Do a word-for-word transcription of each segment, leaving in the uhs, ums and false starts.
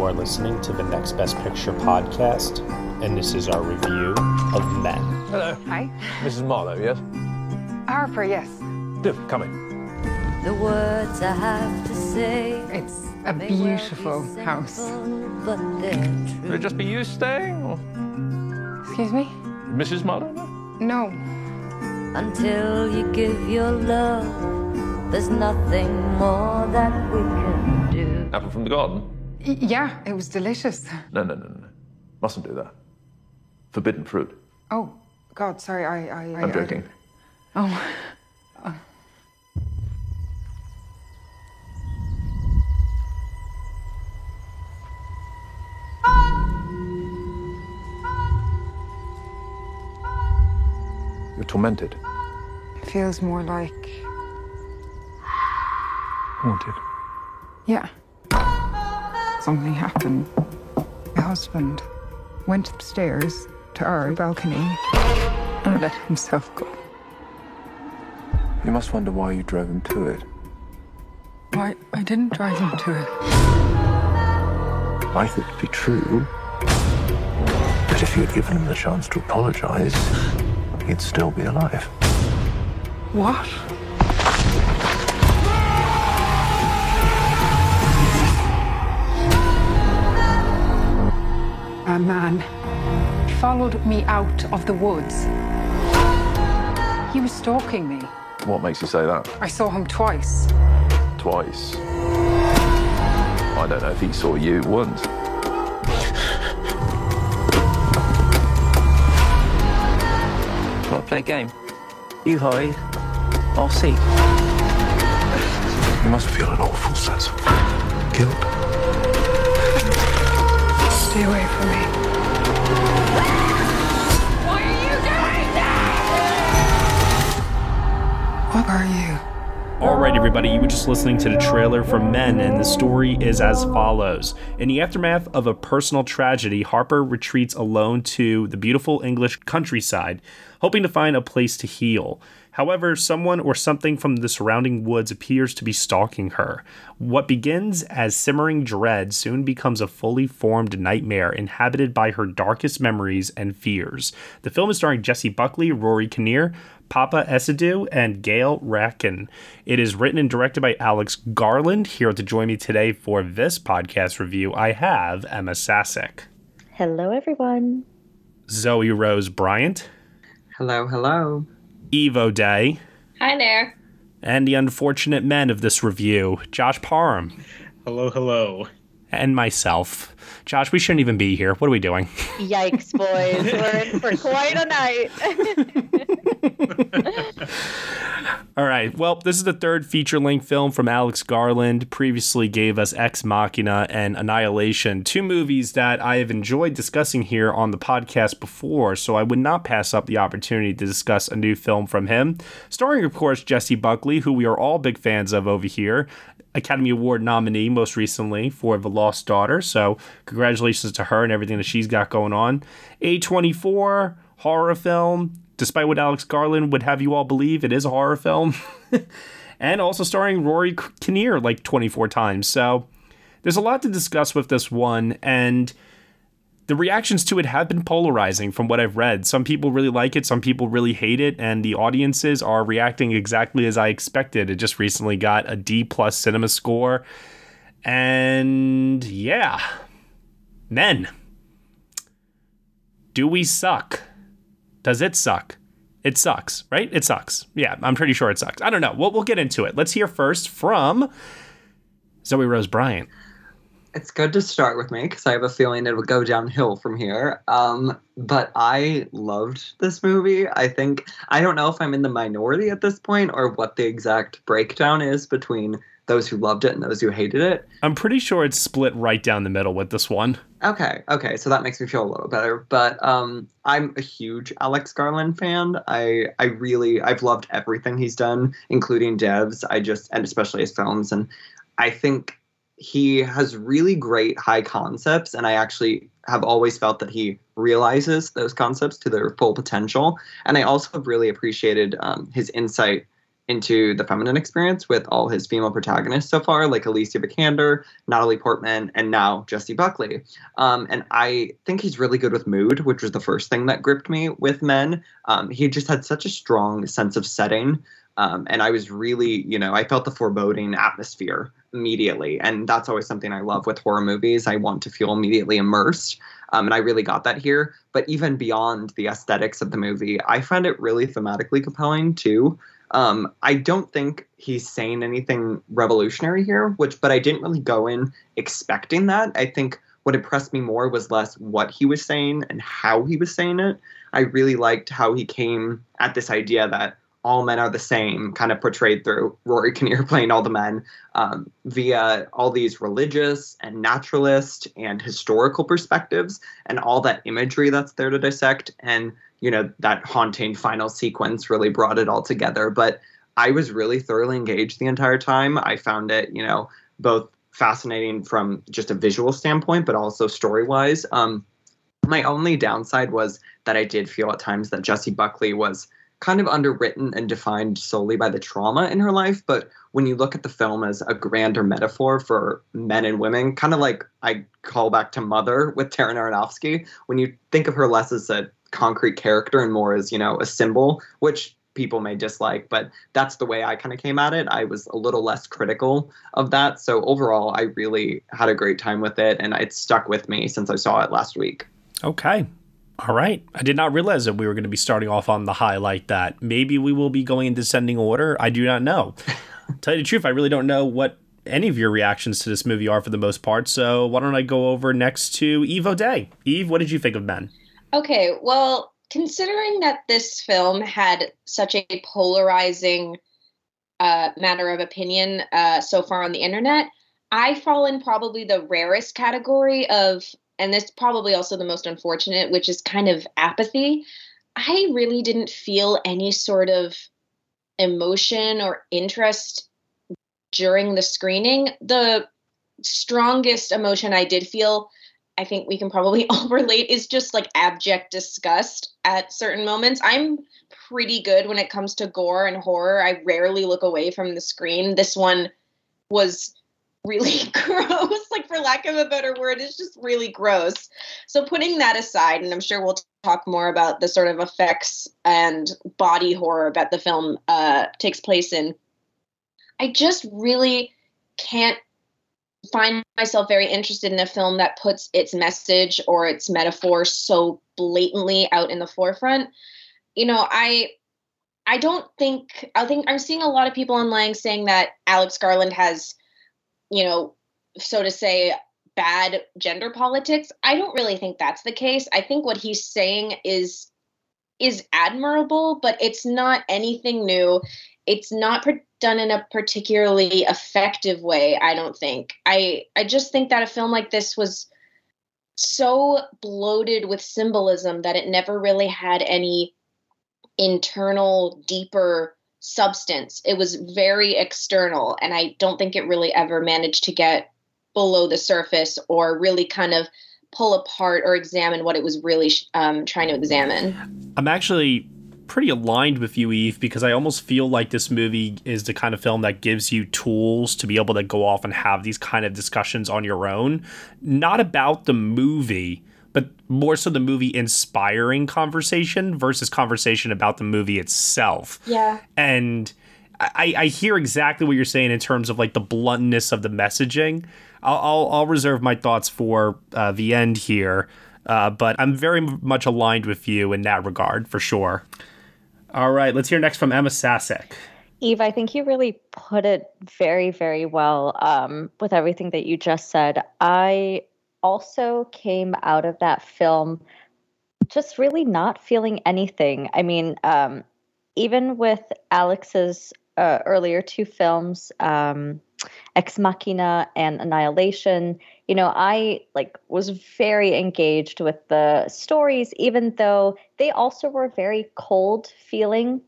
you are listening to the Next Best Picture podcast, and this is our review of Men. Hello. Hi. Missus Marlowe, yes? Harper, yes. Do, come in. The words I have to say. It's a beautiful house. Would it just be you staying, or? Excuse me? Missus Marlowe? No. Until you give your love, there's nothing more that we can do. Apple from the garden? Y- yeah, it was delicious. No, no, no, no. Mustn't do that. Forbidden fruit. Oh, God, sorry, I... I, I I'm joking. I... Oh. Uh. You're tormented. It feels more like... haunted. Yeah. Something happened. My husband went upstairs to our balcony and let himself go. You must wonder why you drove him to it. Why? I didn't drive him to it. I thought it'd be true. But if you had given him the chance to apologize, he'd still be alive. What? A man followed me out of the woods. He was stalking me. What makes you say that? I saw him twice. Twice? I don't know if he saw you once. Wanna play a game? You hide, I'll seek. You must feel an awful sense of guilt. Stay away from me. What are you doing now? What are you? All right, everybody, you were just listening to the trailer for Men, and the story is as follows. In the aftermath of a personal tragedy, Harper retreats alone to the beautiful English countryside, hoping to find a place to heal. However, someone or something from the surrounding woods appears to be stalking her. What begins as simmering dread soon becomes a fully formed nightmare inhabited by her darkest memories and fears. The film is starring Jessie Buckley, Rory Kinnear, Paapa Essiedu, and Gayle Rankin. It is written and directed by Alex Garland. Here to join me today for this podcast review, I have Ema Sasic. Hello, everyone. Zoe Rose Bryant. Hello, hello. Evo Day. Hi there. And the unfortunate men of this review, Josh Parham. Hello, hello. And myself. Josh, we shouldn't even be here. What are we doing? Yikes, boys. We're in for quite a night. All right. Well, this is the third feature-length film from Alex Garland. Previously gave us Ex Machina and Annihilation, two movies that I have enjoyed discussing here on the podcast before, so I would not pass up the opportunity to discuss a new film from him. Starring, of course, Jessie Buckley, who we are all big fans of over here. Academy Award nominee most recently for The Lost Daughter, so congratulations to her and everything that she's got going on. A twenty-four, horror film, despite what Alex Garland would have you all believe, it is a horror film. And also starring Rory Kinnear like twenty-four times, so there's a lot to discuss with this one, and the reactions to it have been polarizing from what I've read. Some people really like it, some people really hate it, and the audiences are reacting exactly as I expected. It just recently got a D plus cinema score. And yeah, Men. Do we suck? Does it suck? It sucks, right? It sucks. Yeah, I'm pretty sure it sucks. I don't know. We'll, we'll get into it. Let's hear first from Zoe Rose Bryant. It's good to start with me because I have a feeling it will go downhill from here. Um, but I loved this movie. I think, I don't know if I'm in the minority at this point or what the exact breakdown is between those who loved it and those who hated it. I'm pretty sure it's split right down the middle with this one. Okay, okay. So that makes me feel a little better. But um, I'm a huge Alex Garland fan. I, I really, I've loved everything he's done, including Devs. I just, and especially his films. And I think he has really great high concepts, and I actually have always felt that he realizes those concepts to their full potential. And I also have really appreciated um, his insight into the feminine experience with all his female protagonists so far, like Alicia Vikander, Natalie Portman, and now Jessie Buckley. Um, and I think he's really good with mood, which was the first thing that gripped me with Men. Um, he just had such a strong sense of setting. Um, and I was really, you know, I felt the foreboding atmosphere immediately. And that's always something I love with horror movies. I want to feel immediately immersed. Um, and I really got that here. But even beyond the aesthetics of the movie, I found it really thematically compelling, too. Um, I don't think he's saying anything revolutionary here, which, but I didn't really go in expecting that. I think what impressed me more was less what he was saying and how he was saying it. I really liked how he came at this idea that all men are the same, kind of portrayed through Rory Kinnear playing all the men, um, via all these religious and naturalist and historical perspectives and all that imagery that's there to dissect. And, you know, that haunting final sequence really brought it all together. But I was really thoroughly engaged the entire time. I found it, you know, both fascinating from just a visual standpoint, but also story-wise. Um, my only downside was that I did feel at times that Jessie Buckley was kind of underwritten and defined solely by the trauma in her life. But when you look at the film as a grander metaphor for men and women, kind of like I call back to Mother with Darren Aronofsky, when you think of her less as a concrete character and more as, you know, a symbol, which people may dislike, but that's the way I kind of came at it. I was a little less critical of that. So overall, I really had a great time with it, and it stuck with me since I saw it last week. Okay. All right. I did not realize that we were going to be starting off on the high like that. Maybe we will be going in descending order. I do not know. Tell you the truth, I really don't know what any of your reactions to this movie are for the most part. So why don't I go over next to Eve O'Dea. Eve, what did you think of Men? Okay, well, considering that this film had such a polarizing uh, matter of opinion uh, so far on the internet, I fall in probably the rarest category of, and this probably also the most unfortunate, which is kind of apathy. I really didn't feel any sort of emotion or interest during the screening. The strongest emotion I did feel, I think we can probably all relate, is just like abject disgust at certain moments. I'm pretty good when it comes to gore and horror. I rarely look away from the screen. This one was really gross, like, for lack of a better word. It's just really gross. So putting that aside, and I'm sure we'll talk more about the sort of effects and body horror that the film uh, takes place in, I just really can't find myself very interested in a film that puts its message or its metaphor so blatantly out in the forefront. You know, I I don't think, I think I'm seeing a lot of people online saying that Alex Garland has, you know, so to say, bad gender politics. I don't really think that's the case. I think what he's saying is is admirable, but it's not anything new. It's not pre- done in a particularly effective way, I don't think. I, I just think that a film like this was so bloated with symbolism that it never really had any internal, deeper substance. It was very external, and I don't think it really ever managed to get below the surface or really kind of pull apart or examine what it was really um, trying to examine. I'm actually pretty aligned with you, Eve, because I almost feel like this movie is the kind of film that gives you tools to be able to go off and have these kind of discussions on your own, not about the movie, but more so the movie inspiring conversation versus conversation about the movie itself. Yeah. And I, I hear exactly what you're saying in terms of like the bluntness of the messaging. I'll, I'll, I'll reserve my thoughts for uh, the end here, uh, but I'm very much aligned with you in that regard for sure. All right, let's hear next from Ema Sasic. Eve, I think you really put it very, very well um, with everything that you just said. I also came out of that film just really not feeling anything. I mean, um, even with Alex's uh, earlier two films, um, Ex Machina and Annihilation, you know, I like was very engaged with the stories, even though they also were very cold feeling,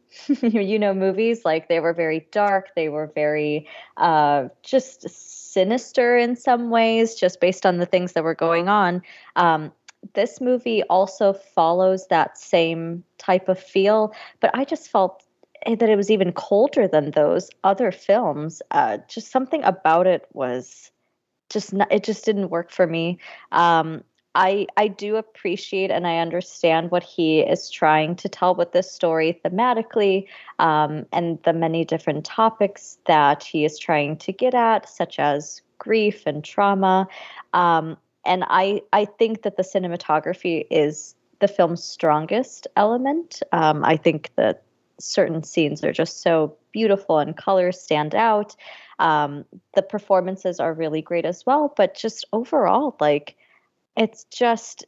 you know, movies. Like, they were very dark. They were very uh, just sinister in some ways, just based on the things that were going on. Um, this movie also follows that same type of feel, but I just felt that it was even colder than those other films. Uh, just something about it was just not, it just didn't work for me. Um, I I do appreciate and I understand what he is trying to tell with this story thematically, um, and the many different topics that he is trying to get at, such as grief and trauma. Um, and I, I think that the cinematography is the film's strongest element. Um, I think that certain scenes are just so beautiful and colors stand out. Um, the performances are really great as well, but just overall, like, it's just,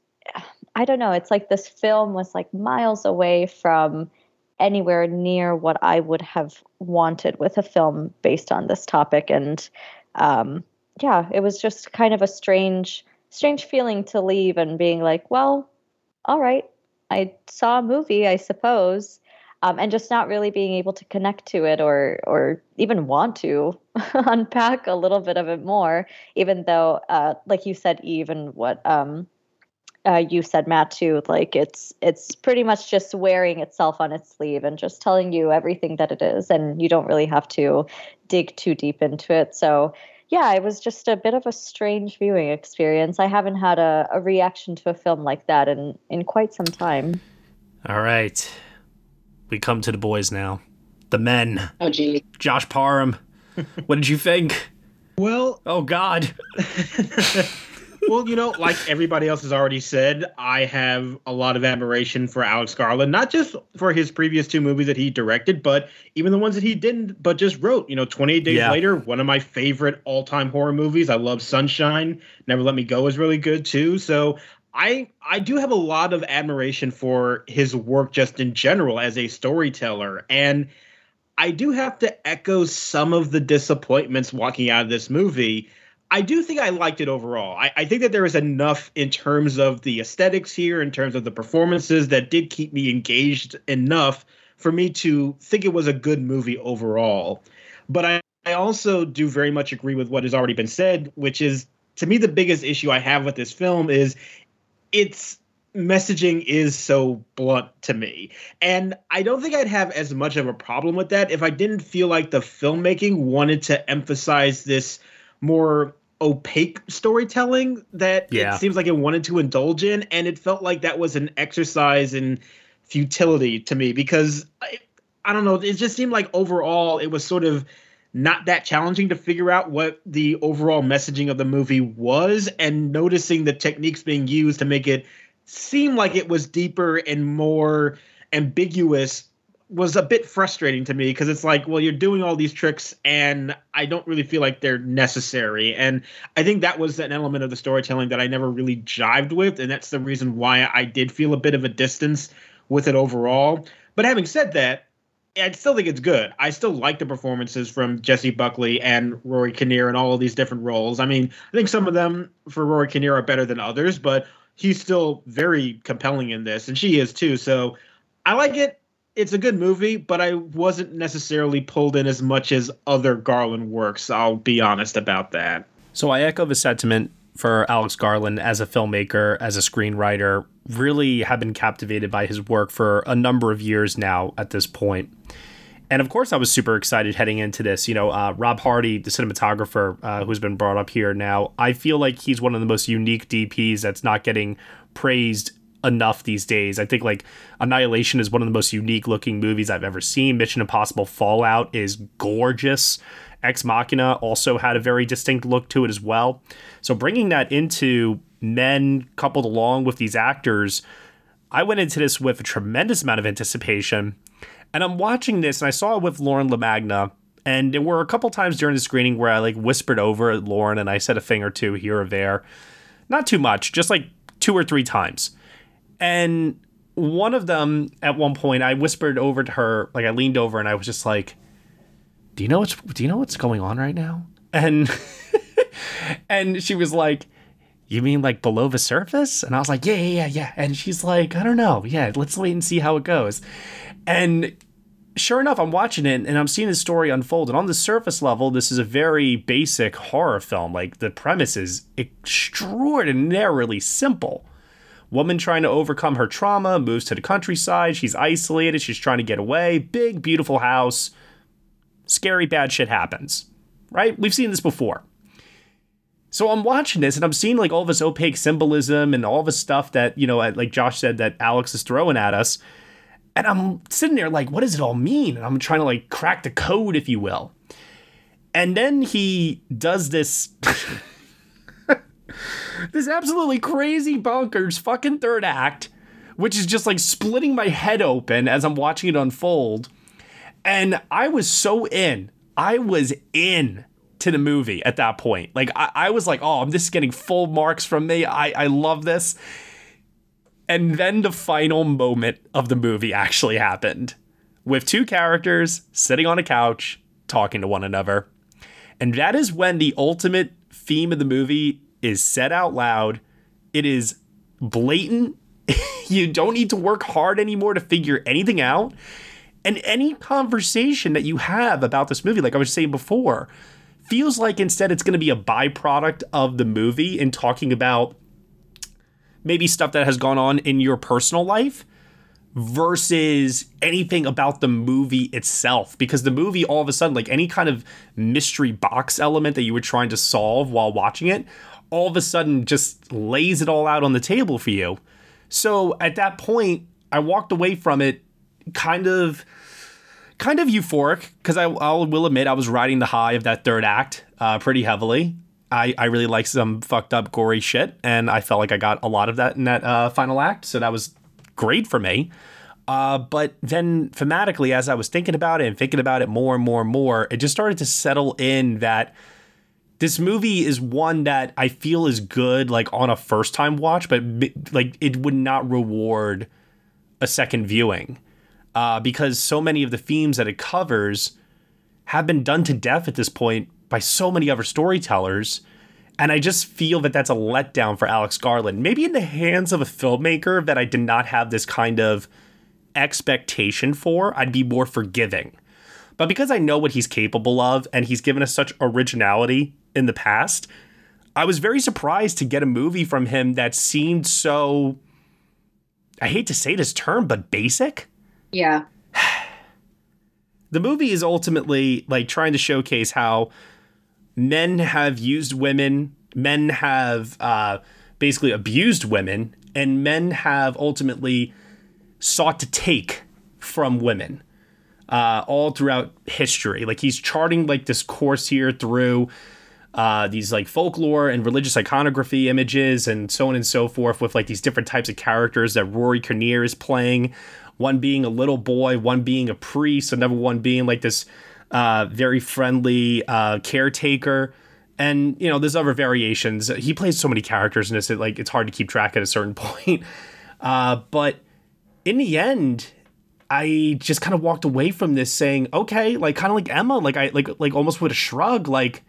I don't know, it's like this film was like miles away from anywhere near what I would have wanted with a film based on this topic. And um, yeah, it was just kind of a strange, strange feeling to leave and being like, well, all right, I saw a movie, I suppose. Um, and just not really being able to connect to it or or even want to unpack a little bit of it more, even though, uh, like you said, Eve, and what um, uh, you said, Matt, too, like it's it's pretty much just wearing itself on its sleeve and just telling you everything that it is, and you don't really have to dig too deep into it. So, yeah, it was just a bit of a strange viewing experience. I haven't had a, a reaction to a film like that in, in quite some time. All right. We come to the boys now. The men. Oh, gee. Josh Parham. What did you think? Well. Oh, God. Well, you know, like everybody else has already said, I have a lot of admiration for Alex Garland, not just for his previous two movies that he directed, but even the ones that he didn't, but just wrote. You know, twenty-eight days yeah. Later, one of my favorite all-time horror movies. I love Sunshine. Never Let Me Go is really good, too. So I I do have a lot of admiration for his work just in general as a storyteller. And I do have to echo some of the disappointments walking out of this movie. I do think I liked it overall. I, I think that there is enough in terms of the aesthetics here, in terms of the performances, that did keep me engaged enough for me to think it was a good movie overall. But I, I also do very much agree with what has already been said, which is, to me, the biggest issue I have with this film is its messaging is so blunt to me. And I don't think I'd have as much of a problem with that if I didn't feel like the filmmaking wanted to emphasize this more opaque storytelling that yeah. it seems like it wanted to indulge in. And it felt like that was an exercise in futility to me because, I, I don't know, it just seemed like overall it was sort of not that challenging to figure out what the overall messaging of the movie was, and noticing the techniques being used to make it seem like it was deeper and more ambiguous was a bit frustrating to me because it's like, well, you're doing all these tricks and I don't really feel like they're necessary. And I think that was an element of the storytelling that I never really jived with. And that's the reason why I did feel a bit of a distance with it overall. But having said that, I still think it's good. I still like the performances from Jessie Buckley and Rory Kinnear and all of these different roles. I mean, I think some of them for Rory Kinnear are better than others, but he's still very compelling in this, and she is too. So I like it. It's a good movie, but I wasn't necessarily pulled in as much as other Garland works. I'll be honest about that. So I echo the sentiment for Alex Garland as a filmmaker, as a screenwriter. Really have been captivated by his work for a number of years now at this point. And of course, I was super excited heading into this. You know, uh, Rob Hardy, the cinematographer uh, who's been brought up here now, I feel like he's one of the most unique D Ps that's not getting praised enough these days. I think like Annihilation is one of the most unique looking movies I've ever seen. Mission Impossible Fallout is gorgeous. Ex Machina also had a very distinct look to it as well. So bringing that into Men coupled along with these actors, I went into this with a tremendous amount of anticipation. And I'm watching this, and I saw it with Lauren LaMagna. And there were a couple times during the screening where I like whispered over at Lauren, and I said a thing or two here or there. Not too much, just like two or three times. And one of them, at one point, I whispered over to her, like I leaned over, and I was just like, do you know what's do you know what's going on right now? And and she was like, you mean like below the surface? And I was like, yeah, yeah, yeah, yeah. And she's like, I don't know. Yeah, let's wait and see how it goes. And sure enough, I'm watching it and I'm seeing this story unfold. And on the surface level, this is a very basic horror film. Like the premise is extraordinarily simple. Woman trying to overcome her trauma, moves to the countryside. She's isolated. She's trying to get away. Big, beautiful house. Scary, bad shit happens, right? We've seen this before. So I'm watching this and I'm seeing like all this opaque symbolism and all this stuff that, you know, like Josh said, that Alex is throwing at us. And I'm sitting there like, what does it all mean? And I'm trying to like crack the code, if you will. And then he does this... this absolutely crazy bonkers fucking third act, which is just like splitting my head open as I'm watching it unfold. And I was so in. I was in to the movie at that point. Like, I, I was like, oh, this is getting full marks from me. I, I love this. And then the final moment of the movie actually happened with two characters sitting on a couch talking to one another. And that is when the ultimate theme of the movie is said out loud. It is blatant. You don't need to work hard anymore to figure anything out. And any conversation that you have about this movie, like I was saying before, feels like instead it's going to be a byproduct of the movie and talking about maybe stuff that has gone on in your personal life versus anything about the movie itself. Because the movie, all of a sudden, like any kind of mystery box element that you were trying to solve while watching it, all of a sudden just lays it all out on the table for you. So at that point, I walked away from it kind of kind of euphoric, because I, I will admit I was riding the high of that third act uh, pretty heavily. I, I really like some fucked up gory shit, and I felt like I got a lot of that in that uh, final act. So that was great for me. Uh, but then thematically, as I was thinking about it and thinking about it more and more and more, it just started to settle in that this movie is one that I feel is good, like on a first time watch, but like it would not reward a second viewing uh, because so many of the themes that it covers have been done to death at this point by so many other storytellers. And I just feel that that's a letdown for Alex Garland, maybe in the hands of a filmmaker that I did not have this kind of expectation for. I'd be more forgiving, but because I know what he's capable of and he's given us such originality in the past, I was very surprised to get a movie from him that seemed so, I hate to say this term, but basic. Yeah. The movie is ultimately like trying to showcase how men have used women, men have uh, basically abused women, and men have ultimately sought to take from women uh, all throughout history. Like he's charting like this course here through Uh, these like folklore and religious iconography images and so on and so forth, with like these different types of characters that Rory Kinnear is playing, one being a little boy, one being a priest, another one being like this uh, very friendly uh, caretaker. And, you know, there's other variations. He plays so many characters in this, it, like it's hard to keep track at a certain point. Uh, but in the end, I just kind of walked away from this saying, okay, like kind of like Ema, like I like like almost with a shrug, like,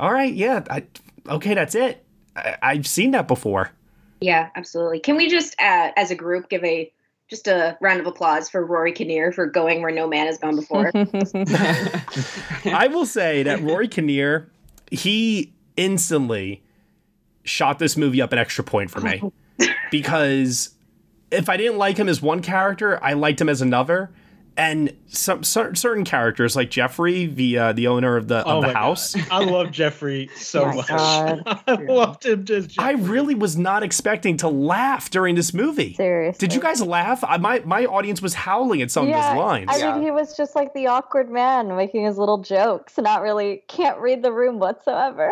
all right, yeah, I, okay, that's it. I, I've seen that before. Yeah, absolutely. Can we just, uh, as a group, give a just a round of applause for Rory Kinnear for going where no man has gone before? I will say that Rory Kinnear, he instantly shot this movie up an extra point for me. Because if I didn't like him as one character, I liked him as another. And some certain characters like Jeffrey, the uh, the owner of the, oh of the house. God. I love Jeffrey so much. I loved him just. Jeffrey. I really was not expecting to laugh during this movie. Seriously, did you guys laugh? I, my my audience was howling at some yeah, of his lines. I yeah. mean, he was just like the awkward man making his little jokes, not really can't read the room whatsoever.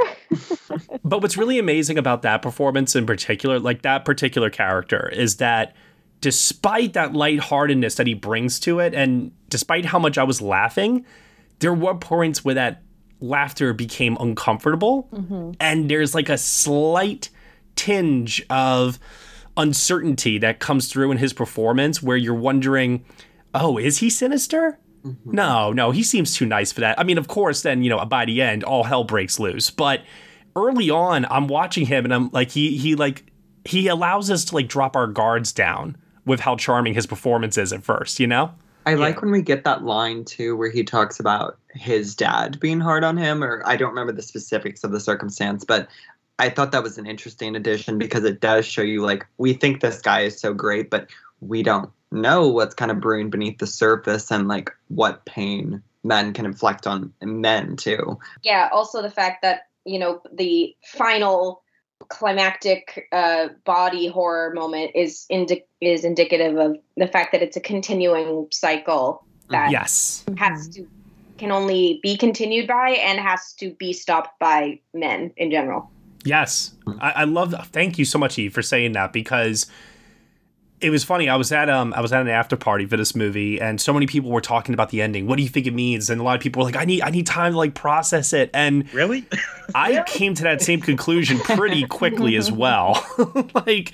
But what's really amazing about that performance in particular, like that particular character, is that, despite that lightheartedness that he brings to it, and despite how much I was laughing, there were points where that laughter became uncomfortable. Mm-hmm. And there's like a slight tinge of uncertainty that comes through in his performance where you're wondering, oh, is he sinister? Mm-hmm. No, no, he seems too nice for that. I mean, of course, then, you know, by the end, all hell breaks loose. But early on, I'm watching him and I'm like, he, he like, he allows us to like drop our guards down with how charming his performance is at first, you know? I yeah. like when we get that line, too, where he talks about his dad being hard on him, or I don't remember the specifics of the circumstance, but I thought that was an interesting addition because it does show you, like, we think this guy is so great, but we don't know what's kind of brewing beneath the surface and, like, what pain men can inflict on men, too. Yeah, also the fact that, you know, the final climactic uh, body horror moment is indi- is indicative of the fact that it's a continuing cycle that yes. has to can only be continued by and has to be stopped by men in general. Yes. I, I love that. Thank you so much, Eve, for saying that, because it was funny. I was at um I was at an after party for this movie, and so many people were talking about the ending. What do you think it means? And a lot of people were like, I need I need time to like process it. And really? I came to that same conclusion pretty quickly as well. Like,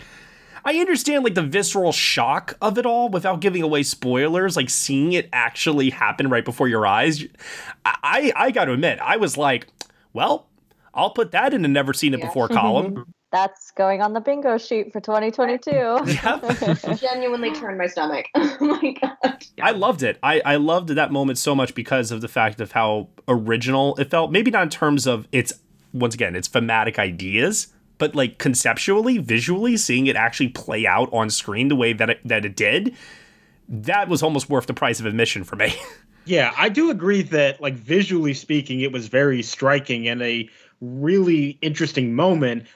I understand like the visceral shock of it all without giving away spoilers, like seeing it actually happen right before your eyes. I I gotta admit, I was like, well, I'll put that in the never seen it before yeah. column. That's going on the bingo sheet for twenty twenty-two. Yep. Genuinely turned my stomach. Oh my God. I loved it. I, I loved that moment so much because of the fact of how original it felt. Maybe not in terms of its, once again, its thematic ideas, but like conceptually, visually, seeing it actually play out on screen the way that it, that it did, that was almost worth the price of admission for me. Yeah, I do agree that, like, visually speaking, it was very striking and a really interesting moment,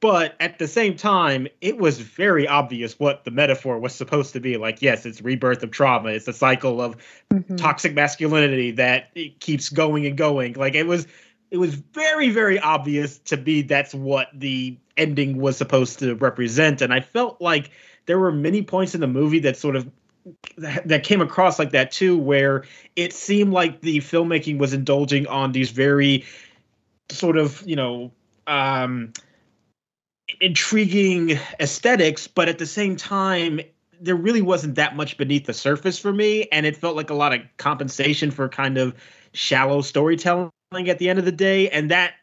but at the same time, it was very obvious what the metaphor was supposed to be. Like, yes, it's rebirth of trauma. It's a cycle of mm-hmm. toxic masculinity that it keeps going and going. Like, it was it was very, very obvious to me that's what the ending was supposed to represent. And I felt like there were many points in the movie that sort of that came across like that too, where it seemed like the filmmaking was indulging on these very sort of, you know, um, intriguing aesthetics, but at the same time, there really wasn't that much beneath the surface for me. And it felt like a lot of compensation for kind of shallow storytelling at the end of the day. And that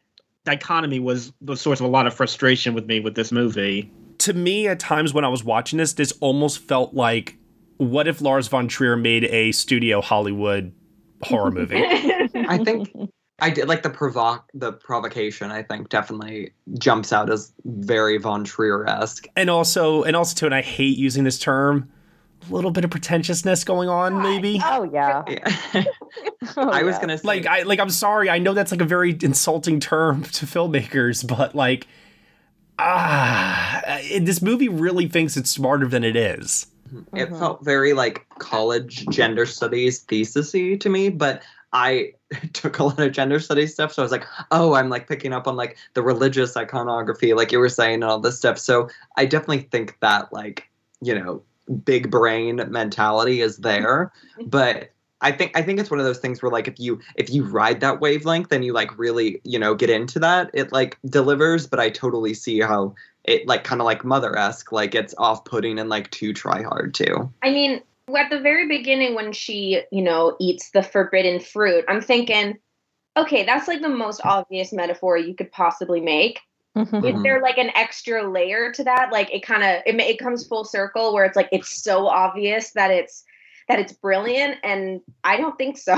dichotomy was the source of a lot of frustration with me with this movie. To me, at times when I was watching this, this almost felt like, what if Lars von Trier made a studio Hollywood horror movie? I think I did like the provoc the provocation. I think definitely jumps out as very von Trier-esque, and also and also too. And I hate using this term. A little bit of pretentiousness going on, maybe. Oh yeah. yeah. oh, I was yeah. gonna say, like I like I'm sorry. I know that's like a very insulting term to filmmakers, but like ah, it, this movie really thinks it's smarter than it is. It mm-hmm. felt very like college gender studies thesis-y to me, but I took a lot of gender studies stuff. So I was like, oh, I'm like picking up on like the religious iconography, like you were saying, and all this stuff. So I definitely think that like, you know, big brain mentality is there. But I think I think it's one of those things where like if you if you ride that wavelength and you like really, you know, get into that, it like delivers. But I totally see how it like kind of like Mother-esque, like it's off-putting and like too try hard too. I mean, at the very beginning when she, you know, eats the forbidden fruit, I'm thinking, okay, that's like the most obvious metaphor you could possibly make. Mm-hmm. Is there like an extra layer to that? Like it kind of it, it comes full circle where it's like it's so obvious that it's that it's brilliant, and I don't think so.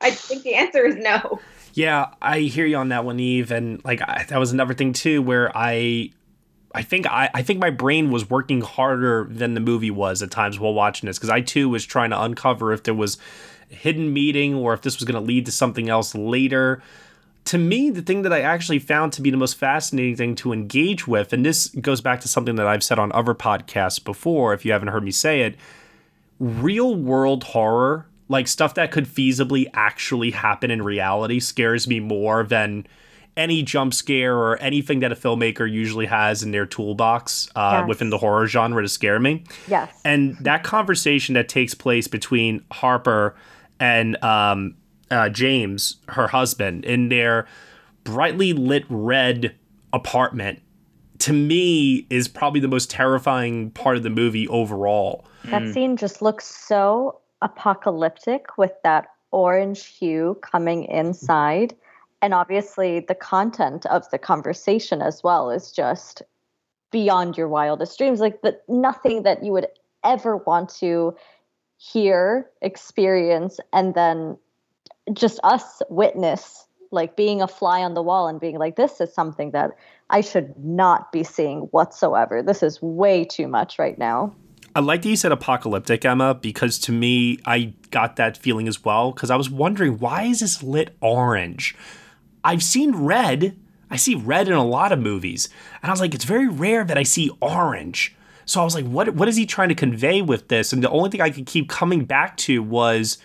I think the answer is no. Yeah, I hear you on that one, Eve, and like I, that was another thing too where I. I think I, I think my brain was working harder than the movie was at times while watching this, because I, too, was trying to uncover if there was a hidden meaning or if this was going to lead to something else later. To me, the thing that I actually found to be the most fascinating thing to engage with, and this goes back to something that I've said on other podcasts before, if you haven't heard me say it, real world horror, like stuff that could feasibly actually happen in reality, scares me more than any jump scare or anything that a filmmaker usually has in their toolbox uh, yes. within the horror genre to scare me. Yes. And that conversation that takes place between Harper and um, uh, James, her husband, in their brightly lit red apartment, to me, is probably the most terrifying part of the movie overall. That mm. scene just looks so apocalyptic with that orange hue coming inside. And obviously the content of the conversation as well is just beyond your wildest dreams. Like the, nothing that you would ever want to hear, experience, and then just us witness, like being a fly on the wall and being like, this is something that I should not be seeing whatsoever. This is way too much right now. I like that you said apocalyptic, Ema, because to me, I got that feeling as well, because I was wondering, why is this lit orange? I've seen red. I see red in a lot of movies. And I was like, it's very rare that I see orange. So I was like, what? What is he trying to convey with this? And the only thing I could keep coming back to was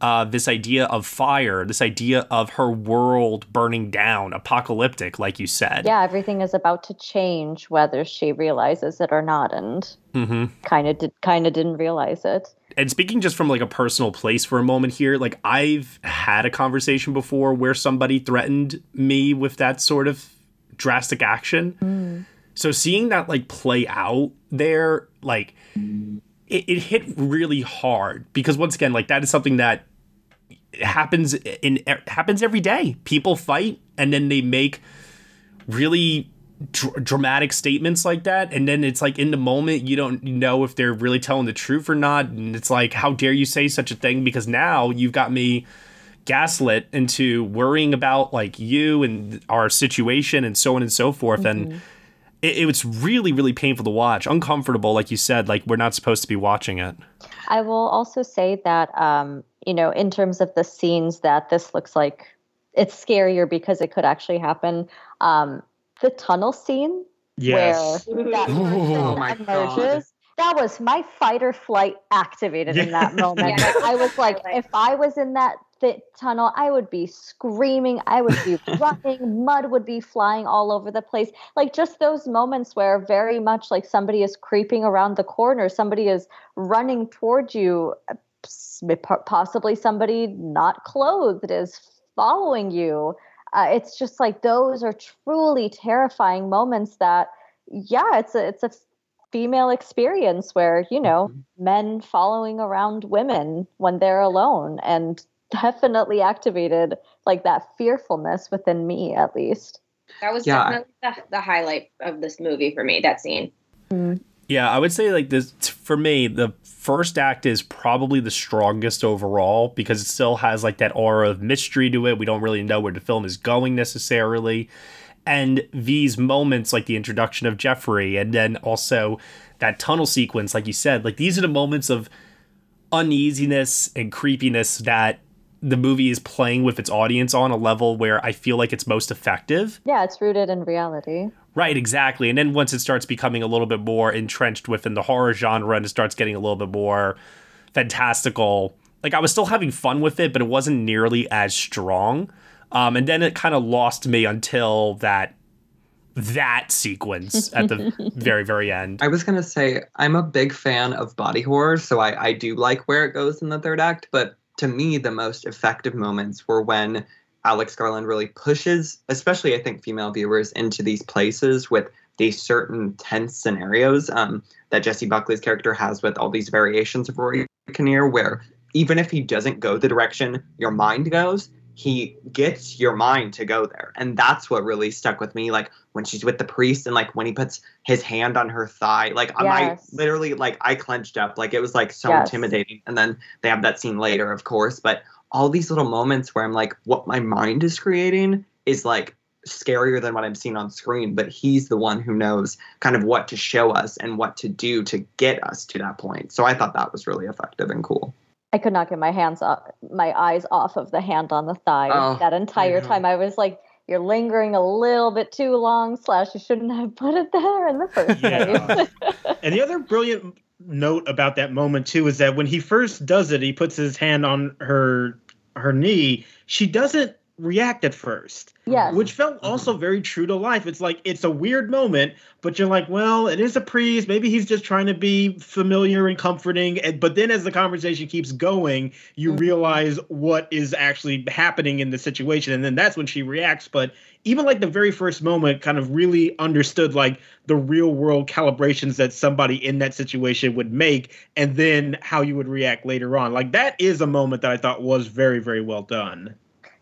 uh, this idea of fire, this idea of her world burning down, apocalyptic, like you said. Yeah, everything is about to change, whether she realizes it or not. And mm-hmm. kind of did, kind of didn't realize it. And speaking just from like a personal place for a moment here, like I've had a conversation before where somebody threatened me with that sort of drastic action. Mm. So seeing that like play out there, like it, it hit really hard, because once again, like that is something that happens in happens every day. People fight and then they make really Dr- dramatic statements like that, and then it's like in the moment you don't know if they're really telling the truth or not, and it's like, how dare you say such a thing, because now you've got me gaslit into worrying about like you and our situation and so on and so forth. Mm-hmm. And it, it was really really painful to watch, uncomfortable, like you said, like we're not supposed to be watching it. I will also say that um you know, in terms of the scenes that this looks like it's scarier because it could actually happen, um the tunnel scene, yes, where that person oh emerges, God. That was my fight or flight activated yeah. in that moment. Yeah. I was like, if I was in that th- tunnel, I would be screaming, I would be running, mud would be flying all over the place. Like just those moments where very much like somebody is creeping around the corner, somebody is running toward you, possibly somebody not clothed is following you. Uh, it's just like those are truly terrifying moments that, yeah, it's a it's a female experience where, you know, mm-hmm. men following around women when they're alone, and definitely activated like that fearfulness within me, at least. That was yeah. definitely the, the highlight of this movie for me, that scene. Mm-hmm. Yeah, I would say like this for me, the first act is probably the strongest overall, because it still has like that aura of mystery to it. We don't really know where the film is going necessarily. And these moments like the introduction of Jeffrey, and then also that tunnel sequence, like you said, like these are the moments of uneasiness and creepiness that the movie is playing with its audience on a level where I feel like it's most effective. Yeah, it's rooted in reality. Right, exactly. And then once it starts becoming a little bit more entrenched within the horror genre and it starts getting a little bit more fantastical, like I was still having fun with it, but it wasn't nearly as strong. Um, and then it kind of lost me until that that sequence at the very, very end. I was going to say, I'm a big fan of body horror, so I, I do like where it goes in the third act. But to me, the most effective moments were when Alex Garland really pushes, especially I think female viewers, into these places with these certain tense scenarios um, that Jessie Buckley's character has with all these variations of Rory Kinnear, where even if he doesn't go the direction your mind goes, he gets your mind to go there. And that's what really stuck with me. Like when she's with the priest and like when he puts his hand on her thigh, like yes. I literally like I clenched up, like it was like so yes. intimidating. And then they have that scene later, of course, but all these little moments where I'm like, what my mind is creating is like scarier than what I'm seeing on screen, but he's the one who knows kind of what to show us and what to do to get us to that point. So I thought that was really effective and cool. I could not get my hands off, my eyes off of the hand on the thigh oh, that entire I time. I was like, you're lingering a little bit too long, slash you shouldn't have put it there in the first yeah. place. And the other brilliant note about that moment too is that when he first does it, he puts his hand on her her knee, she doesn't react at first, yeah, which felt also very true to life. It's like, it's a weird moment, but you're like, well, it is a priest, maybe he's just trying to be familiar and comforting. And but then as the conversation keeps going, you realize what is actually happening in the situation, and then that's when she reacts. But even like the very first moment kind of really understood like the real world calibrations that somebody in that situation would make, and then how you would react later on. Like that is a moment that I thought was very, very well done.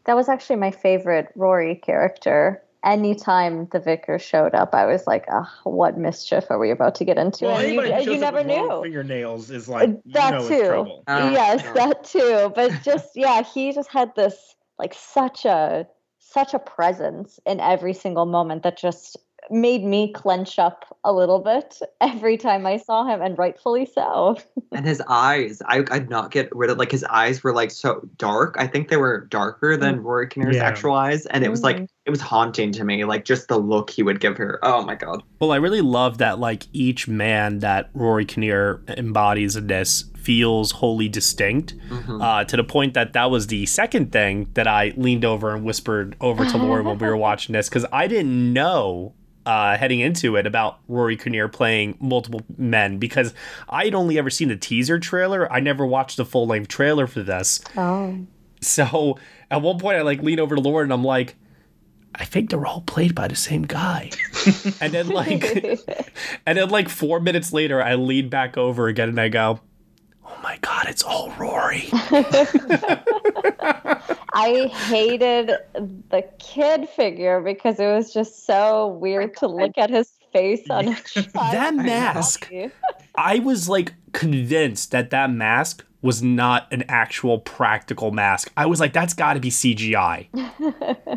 That was actually my favorite Rory character. Anytime the vicar showed up, I was like, oh, what mischief are we about to get into? Well, and you, you, you never knew. Fingernails is like, that you know too. It's trouble. Uh, yes, uh. that too. But just, yeah, he just had this, like, such a, such a presence in every single moment that just made me clench up a little bit every time I saw him, and rightfully so. And his eyes, I I'd not get rid of, like, his eyes were like so dark. I think they were darker than Rory Kinnear's yeah. actual eyes. And it was mm-hmm. like, it was haunting to me, like just the look he would give her. Oh my God. Well, I really love that, like, each man that Rory Kinnear embodies in this feels wholly distinct, mm-hmm. uh, to the point that that was the second thing that I leaned over and whispered over to Lauren when we were watching this, because I didn't know Uh, heading into it about Rory Kinnear playing multiple men, because I'd only ever seen the teaser trailer. I never watched the full-length trailer for this. Oh. So at one point I like lean over to Lauren and I'm like, I think they're all played by the same guy. and then like and then like four minutes later I lean back over again and I go, oh my God, it's all Rory. I hated the kid figure because it was just so weird to look at his face on a child. That mask, I was like convinced that that mask was not an actual practical mask. I was like, that's got to be C G I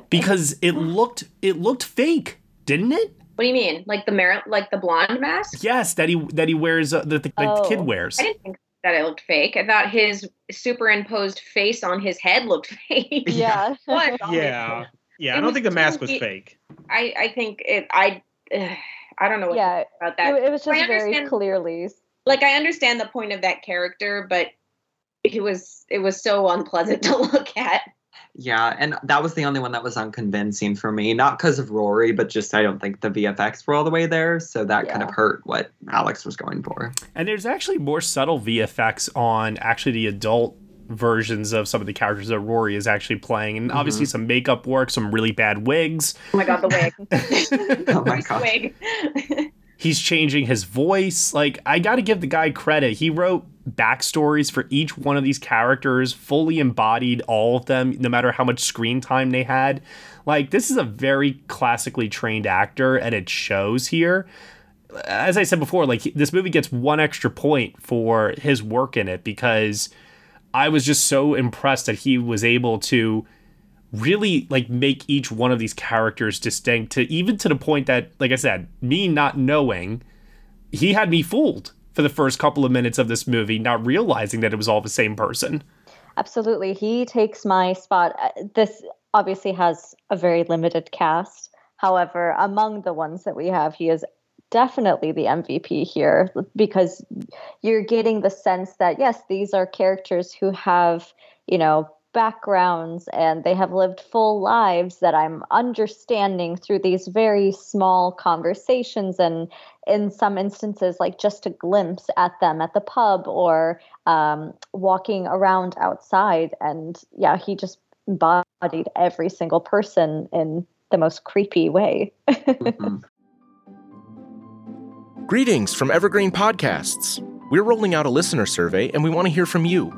because it looked it looked fake, didn't it? What do you mean, like the mer- like the blonde mask? Yes, that he that he wears uh, that the, oh. the kid wears. I didn't think so. That it looked fake. I thought his superimposed face on his head looked fake. Yeah. What? Yeah. Yeah. It I don't think the mask was he, fake. I, I think it, I, uh, I don't know what yeah, about that. It was just very clearly. Like, I understand the point of that character, but it was, it was so unpleasant to look at. Yeah, and that was the only one that was unconvincing for me. Not because of Rory, but just I don't think the V F X were all the way there, so that yeah. kind of hurt what Alex was going for. And there's actually more subtle V F X on actually the adult versions of some of the characters that Rory is actually playing. And obviously mm-hmm. some makeup work, some really bad wigs. Oh my God, the wig. Oh my God. Wig. He's changing his voice. Like, I got to give the guy credit. He wrote backstories for each one of these characters, fully embodied all of them, no matter how much screen time they had. Like, this is a very classically trained actor, and it shows here. As I said before, like, this movie gets one extra point for his work in it, because I was just so impressed that he was able to really, like, make each one of these characters distinct, to even to the point that, like I said, me not knowing, he had me fooled for the first couple of minutes of this movie, not realizing that it was all the same person. Absolutely. He takes my spot. This obviously has a very limited cast. However, among the ones that we have, he is definitely the M V P here, because you're getting the sense that, yes, these are characters who have, you know, backgrounds, and they have lived full lives that I'm understanding through these very small conversations, and in some instances, like just a glimpse at them at the pub or um, walking around outside. And yeah, he just embodied every single person in the most creepy way. mm-hmm. Greetings from Evergreen Podcasts. We're rolling out a listener survey, and we want to hear from you.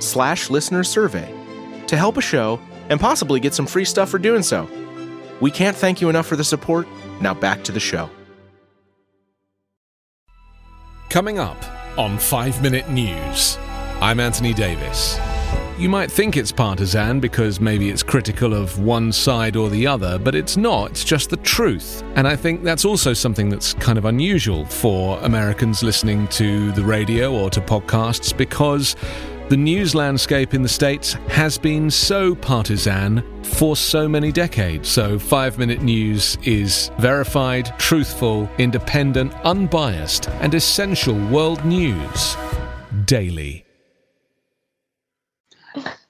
slash listener survey to help a show and possibly get some free stuff for doing so. We can't thank you enough for the support. Now back to the show. Coming up on Five Minute News, I'm Anthony Davis. You might think it's partisan because maybe it's critical of one side or the other, but it's not. It's just the truth. And I think that's also something that's kind of unusual for Americans listening to the radio or to podcasts, because the news landscape in the States has been so partisan for so many decades. So Five Minute News is verified, truthful, independent, unbiased, and essential world news daily.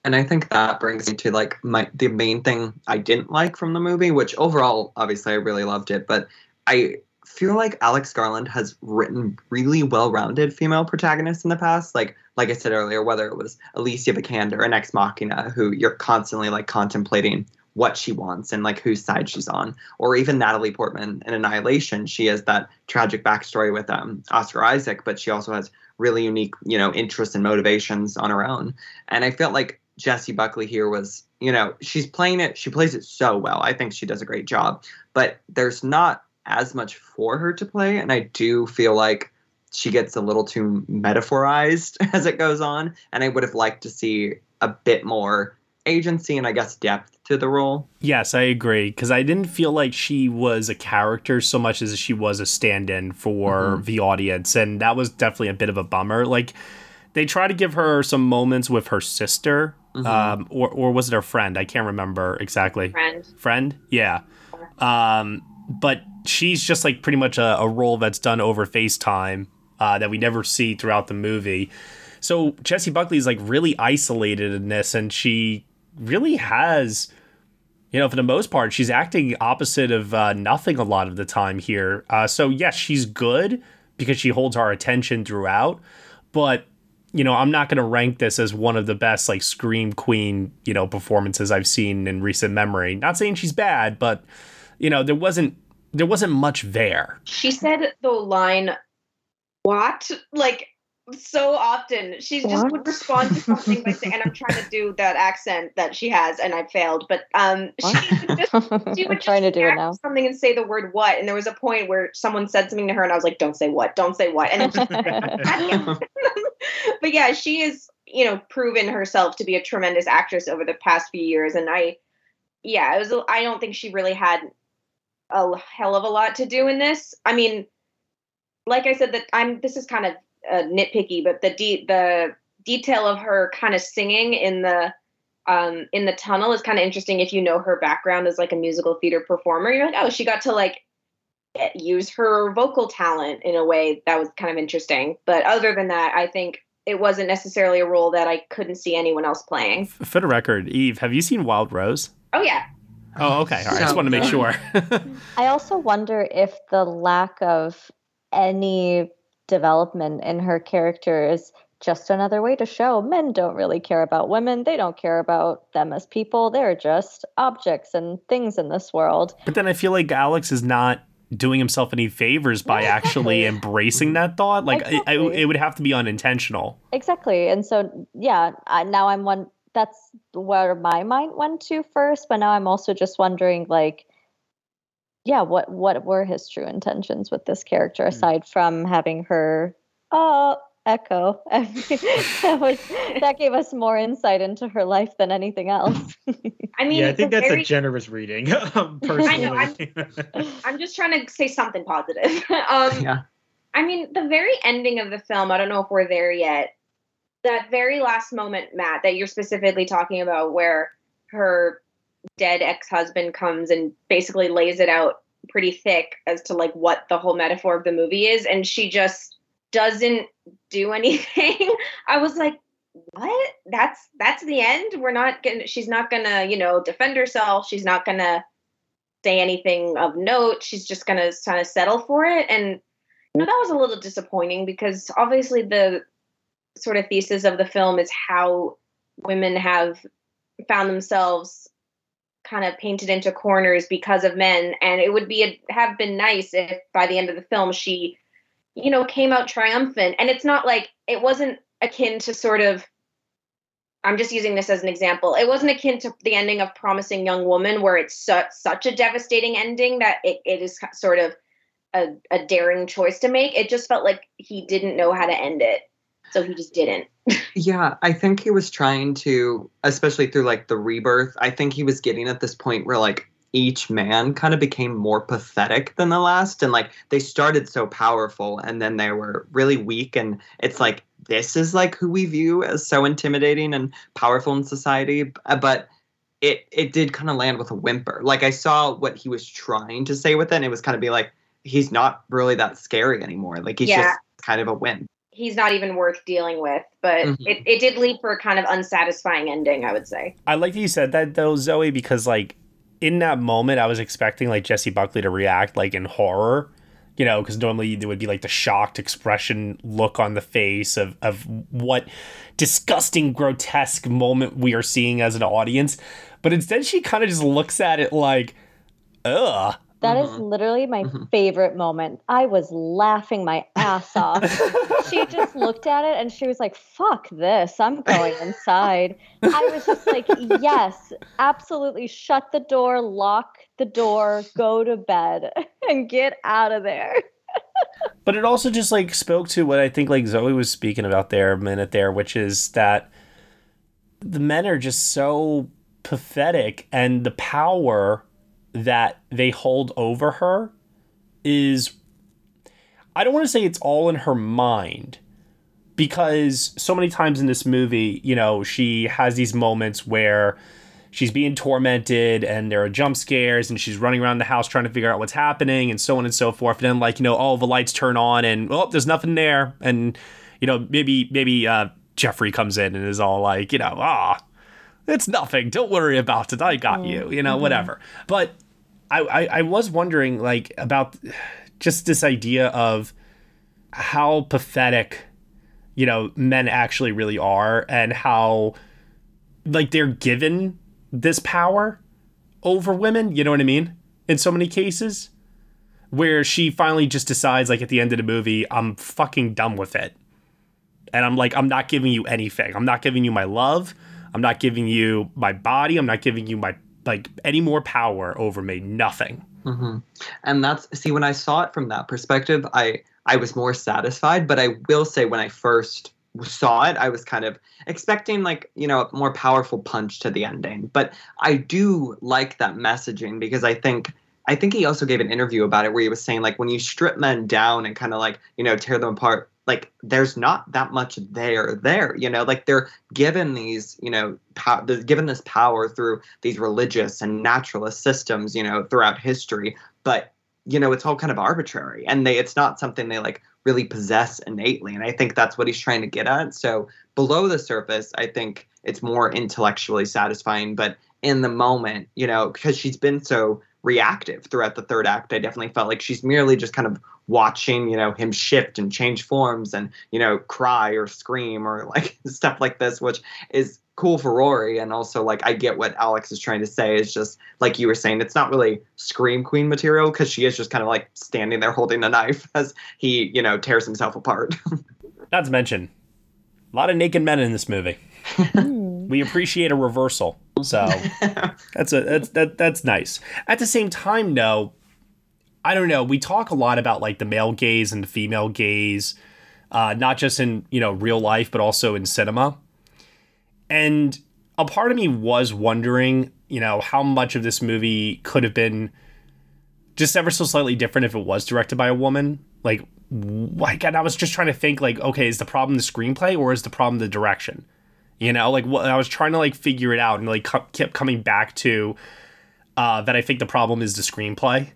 And I think that brings me to, like, my the main thing I didn't like from the movie, which overall, obviously, I really loved it. But I feel like Alex Garland has written really well-rounded female protagonists in the past. Like, like I said earlier, whether it was Alicia Vikander in Ex Machina, who you're constantly, like, contemplating what she wants and like whose side she's on. Or even Natalie Portman in Annihilation, she has that tragic backstory with um, Oscar Isaac, but she also has really unique, you know, interests and motivations on her own. And I felt like Jessie Buckley here was, you know, she's playing it. She plays it so well. I think she does a great job, but there's not as much for her to play. And I do feel like she gets a little too metaphorized as it goes on. And I would have liked to see a bit more agency and I guess depth to the role. Yes, I agree. Because I didn't feel like she was a character so much as she was a stand-in for mm-hmm. the audience. And that was definitely a bit of a bummer. Like, they try to give her some moments with her sister, mm-hmm. um, or or was it her friend? I can't remember exactly. Friend. Friend? Yeah. Um, but she's just like pretty much a, a role that's done over FaceTime uh, that we never see throughout the movie. So Jessie Buckley is like really isolated in this, and she really has, you know, for the most part, she's acting opposite of uh, nothing a lot of the time here. Uh, so yes, she's good because she holds our attention throughout, but you know, I'm not going to rank this as one of the best, like, Scream Queen, you know, performances I've seen in recent memory. Not saying she's bad, but, you know, there wasn't there wasn't much there. She said the line, what? Like, so often. She what? just would respond to something by saying, and I'm trying to do that accent that she has, and I failed. But um, she would just, she would trying just to do it now. something and say the word what. And there was a point where someone said something to her, and I was like, don't say what, don't say what. And it just But yeah, she has, you know, proven herself to be a tremendous actress over the past few years. And I, yeah, it was, I don't think she really had a hell of a lot to do in this. I mean, like I said, that I'm, this is kind of uh, nitpicky, but the de- the detail of her kind of singing in the, um, in the tunnel is kind of interesting. If you know her background as like a musical theater performer, you're like, oh, she got to like use her vocal talent in a way that was kind of interesting. But other than that, I think it wasn't necessarily a role that I couldn't see anyone else playing. For the record, Eve, have you seen Wild Rose? Oh, yeah. Oh, okay. All right. I just want to make sure. I also wonder if the lack of any development in her character is just another way to show men don't really care about women. They don't care about them as people. They're just objects and things in this world. But then I feel like Alex is not doing himself any favors by actually embracing that thought. Like, exactly. I, I, it would have to be unintentional. Exactly. And so, yeah, I, now I'm one, that's where my mind went to first, but now I'm also just wondering, like, yeah, what, what were his true intentions with this character, mm. aside from having her, oh, echo. I mean, that, was, that gave us more insight into her life than anything else. I mean, yeah, I think a that's very... a generous reading, um, personally. I know, I'm, I'm just trying to say something positive. Um, yeah. I mean, the very ending of the film, I don't know if we're there yet, that very last moment, Matt, that you're specifically talking about where her dead ex-husband comes and basically lays it out pretty thick as to like what the whole metaphor of the movie is, and she just doesn't do anything. I was like, what? That's that's the end? We're not gonna, she's not gonna, you know, defend herself. She's not gonna say anything of note. She's just gonna kind of settle for it. And you know, that was a little disappointing because obviously the sort of thesis of the film is how women have found themselves kind of painted into corners because of men. And it would be a, have been nice if by the end of the film she, you know, came out triumphant. And it's not like, it wasn't akin to sort of, I'm just using this as an example. It wasn't akin to the ending of Promising Young Woman, where it's su- such a devastating ending that it, it is sort of a, a daring choice to make. It just felt like he didn't know how to end it. So he just didn't. Yeah, I think he was trying to, especially through like the rebirth, I think he was getting at this point where like, each man kind of became more pathetic than the last. And like they started so powerful and then they were really weak. And it's like, this is like who we view as so intimidating and powerful in society. But it, it did kind of land with a whimper. Like I saw what he was trying to say with it. And it was kind of be like, he's not really that scary anymore. Like he's yeah. just kind of a wimp. He's not even worth dealing with, but mm-hmm. it, it did leave for a kind of unsatisfying ending, I would say. I like that you said that though, Zoe, because like, in that moment, I was expecting like Jessie Buckley to react like in horror, you know, because normally there would be like the shocked expression look on the face of, of what disgusting, grotesque moment we are seeing as an audience. But instead, she kind of just looks at it like, ugh. That mm-hmm. is literally my mm-hmm. favorite moment. I was laughing my ass off. She just looked at it and she was like, fuck this, I'm going inside. I was just like, yes, absolutely. Shut the door, lock the door, go to bed and get out of there. But it also just like spoke to what I think like Zoe was speaking about there a minute there, which is that the men are just so pathetic and the power that they hold over her is, I don't want to say it's all in her mind, because so many times in this movie, you know, she has these moments where she's being tormented and there are jump scares and she's running around the house trying to figure out what's happening and so on and so forth. And then like, you know, all the lights turn on and, oh, there's nothing there. And, you know, maybe, maybe uh, Jeffrey comes in and is all like, you know, ah, it's nothing. Don't worry about it. I got you, you know, mm-hmm. whatever. But I, I, I was wondering like about just this idea of how pathetic, you know, men actually really are and how like they're given this power over women, you know what I mean? In so many cases where she finally just decides like at the end of the movie, I'm fucking done with it. And I'm like, I'm not giving you anything. I'm not giving you my love. I'm not giving you my body. I'm not giving you my, like, any more power over me. Nothing. Mm-hmm. And that's, see, when I saw it from that perspective, I, I was more satisfied. But I will say when I first saw it, I was kind of expecting like, you know, a more powerful punch to the ending. But I do like that messaging because I think, I think he also gave an interview about it where he was saying like, when you strip men down and kind of like, you know, tear them apart, like there's not that much there there, you know, like they're given these, you know, pow- they're given this power through these religious and naturalist systems, you know, throughout history. But, you know, it's all kind of arbitrary and they, it's not something they like really possess innately. And I think that's what he's trying to get at. So below the surface, I think it's more intellectually satisfying, but in the moment, you know, because she's been so reactive throughout the third act, I definitely felt like she's merely just kind of watching, you know, him shift and change forms and, you know, cry or scream or like stuff like this, which is cool for Rory. And also like, I get what Alex is trying to say is just like you were saying, it's not really scream queen material because she is just kind of like standing there holding a knife as he, you know, tears himself apart. Not to mention a lot of naked men in this movie. We appreciate a reversal. So that's a, that's, that, that's nice. At the same time though, I don't know. We talk a lot about like the male gaze and the female gaze, uh, not just in, you know, real life, but also in cinema. And a part of me was wondering, you know, how much of this movie could have been just ever so slightly different if it was directed by a woman. Like, like, and I was just trying to think like, okay, is the problem the screenplay or is the problem the direction? You know, like what I was trying to like figure it out and like co- kept coming back to uh, that. I think the problem is the screenplay.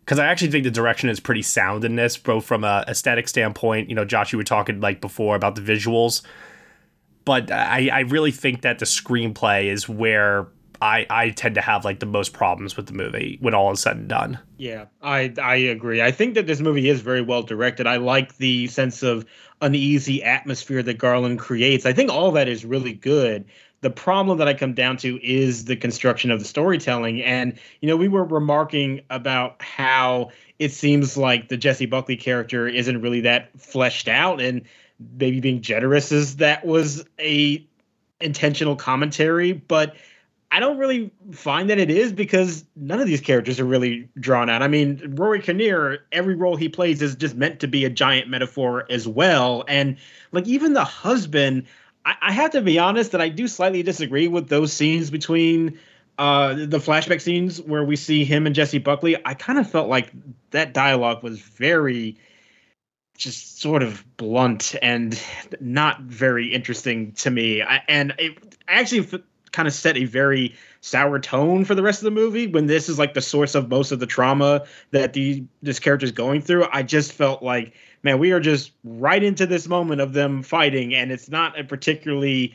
Because I actually think the direction is pretty sound in this, both from a aesthetic standpoint. You know, Josh, you were talking like before about the visuals. But I, I really think that the screenplay is where I, I tend to have like the most problems with the movie when all is said and done. Yeah, I, I agree. I think that this movie is very well directed. I like the sense of uneasy atmosphere that Garland creates. I think all that is really good. The problem that I come down to is the construction of the storytelling. And, you know, we were remarking about how it seems like the Jessie Buckley character isn't really that fleshed out. And maybe being generous is that was a intentional commentary. But I don't really find that it is because none of these characters are really drawn out. I mean, Rory Kinnear, every role he plays is just meant to be a giant metaphor as well. And like even the husband, I have to be honest that I do slightly disagree with those scenes between uh, the flashback scenes where we see him and Jessie Buckley. I kind of felt like that dialogue was very just sort of blunt and not very interesting to me. I, and it actually f- kind of set a very sour tone for the rest of the movie when this is like the source of most of the trauma that the this character is going through. I just felt like, man, we are just right into this moment of them fighting, and it's not a particularly,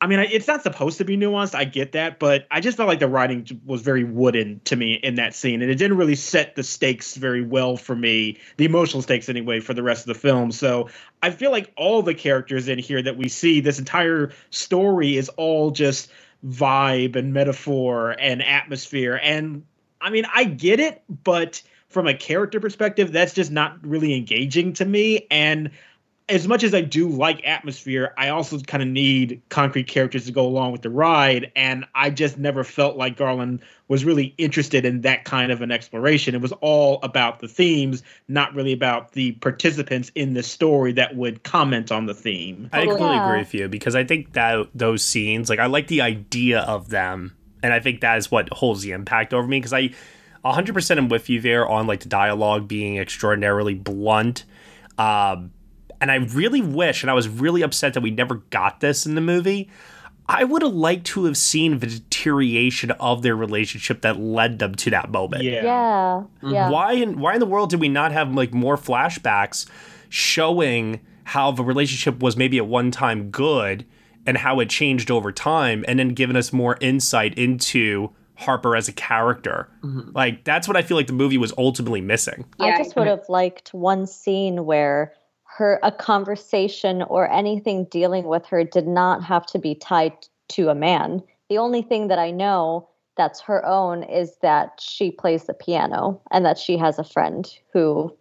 I mean, it's not supposed to be nuanced. I get that, but I just felt like the writing was very wooden to me in that scene, and it didn't really set the stakes very well for me, the emotional stakes anyway, for the rest of the film. So I feel like all the characters in here that we see, this entire story is all just vibe and metaphor and atmosphere. And I mean, I get it, but from a character perspective, that's just not really engaging to me. And as much as I do like atmosphere, I also kind of need concrete characters to go along with the ride. And I just never felt like Garland was really interested in that kind of an exploration. It was all about the themes, not really about the participants in the story that would comment on the theme. I completely yeah. agree with you, because I think that those scenes, like, I like the idea of them. And I think that is what holds the impact over me, because I one hundred percent am with you there on, like, the dialogue being extraordinarily blunt. Um, And I really wish, and I was really upset that we never got this in the movie. I would have liked to have seen the deterioration of their relationship that led them to that moment. Yeah. yeah. yeah. Why in why in the world did we not have, like, more flashbacks showing how the relationship was maybe at one time good and how it changed over time, and then giving us more insight into Harper as a character? Mm-hmm. Like, that's what I feel like the movie was ultimately missing. Yeah. I just would have liked one scene where her a conversation or anything dealing with her did not have to be tied to a man. The only thing that I know that's her own is that she plays the piano and that she has a friend who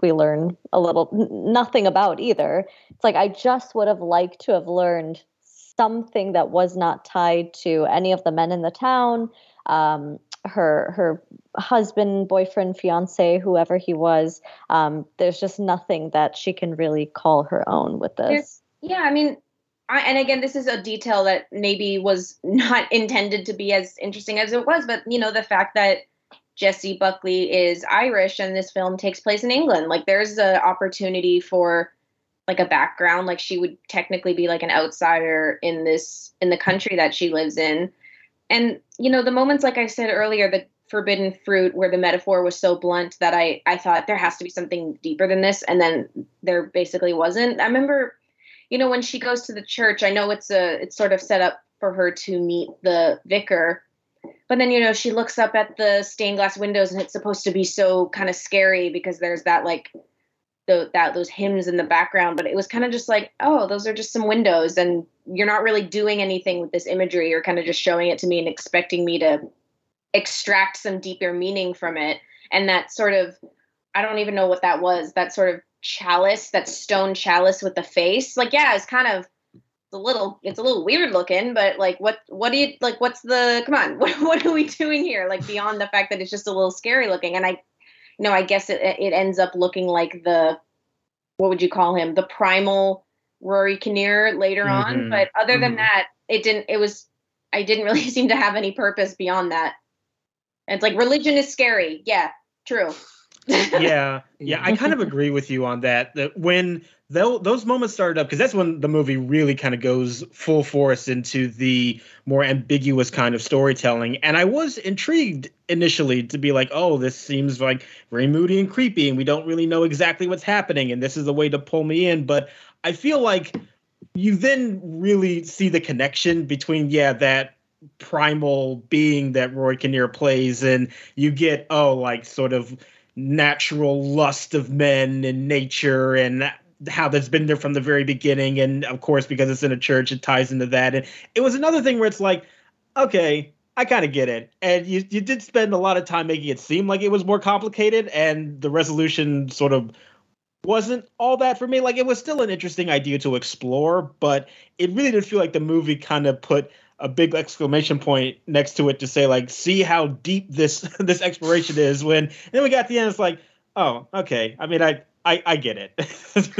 we learn a little nothing about either. It's like, I just would have liked to have learned something that was not tied to any of the men in the town, um, her her husband, boyfriend, fiance, whoever he was. Um, there's just nothing that she can really call her own with this. There's, yeah, I mean, I, and again, this is a detail that maybe was not intended to be as interesting as it was, but, you know, the fact that Jessie Buckley is Irish and this film takes place in England, like, there's an opportunity for, like, a background, like, she would technically be, like, an outsider in this, in the country that she lives in. And, you know, the moments, like I said earlier, the forbidden fruit, where the metaphor was so blunt that I, I thought there has to be something deeper than this. And then there basically wasn't. I remember, you know, when she goes to the church, I know it's a it's sort of set up for her to meet the vicar. But then, you know, she looks up at the stained glass windows and it's supposed to be so kind of scary because there's that, like, the, that those hymns in the background. But it was kind of just like, oh, those are just some windows, and you're not really doing anything with this imagery. You're kind of just showing it to me and expecting me to extract some deeper meaning from it. And that sort of, I don't even know what that was, that sort of chalice, that stone chalice with the face. Like, yeah, it's kind of a little, it's a little weird looking, but, like, what, what do you, like, what's the, come on, what, what are we doing here? Like, beyond the fact that it's just a little scary looking. And I, you know, I guess it, it ends up looking like the, what would you call him? The primal Rory Kinnear later mm-hmm. on. But other than mm-hmm. that, it didn't, it was, I didn't really seem to have any purpose beyond that. It's like, religion is scary. Yeah, true. yeah, yeah, I kind of agree with you on that. That when those moments started up, because that's when the movie really kind of goes full force into the more ambiguous kind of storytelling. And I was intrigued initially to be like, oh, this seems like very moody and creepy, and we don't really know exactly what's happening, and this is the way to pull me in. But I feel like you then really see the connection between, yeah, that primal being that Rory Kinnear plays, and you get, oh, like, sort of natural lust of men and nature and how that's been there from the very beginning. And of course, because it's in a church, it ties into that. And it was another thing where it's like, okay, I kind of get it. And you you did spend a lot of time making it seem like it was more complicated, and the resolution sort of wasn't all that for me. Like, it was still an interesting idea to explore, but it really did feel like the movie kind of put a big exclamation point next to it to say, like, see how deep this this exploration is. When and then we got to the end, it's like, oh, okay. I mean, I I, I get it.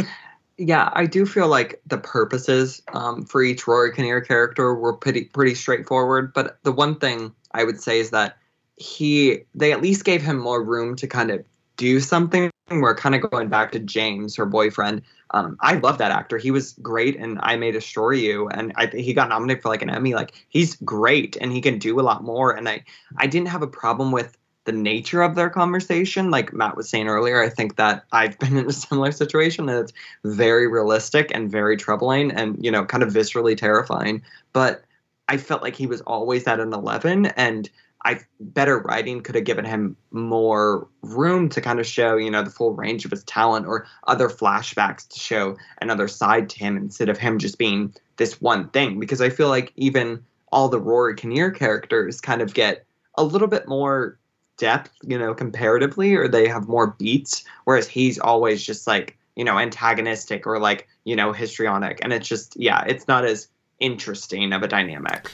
Yeah, I do feel like the purposes um, for each Rory Kinnear character were pretty pretty straightforward. But the one thing I would say is that he they at least gave him more room to kind of do something. We're kind of going back to James, her boyfriend. Um, I love that actor. He was great in I May Destroy You, and I, he got nominated for, like, an Emmy. Like, he's great, and he can do a lot more. And I, I didn't have a problem with the nature of their conversation. Like Matt was saying earlier, I think that I've been in a similar situation, and it's very realistic and very troubling and, you know, kind of viscerally terrifying. But I felt like he was always at an eleven, and I better writing could have given him more room to kind of show, you know, the full range of his talent, or other flashbacks to show another side to him instead of him just being this one thing. Because I feel like even all the Rory Kinnear characters kind of get a little bit more depth, you know, comparatively, or they have more beats, whereas he's always just like, you know, antagonistic or like, you know, histrionic. And it's just, yeah, it's not as interesting of a dynamic.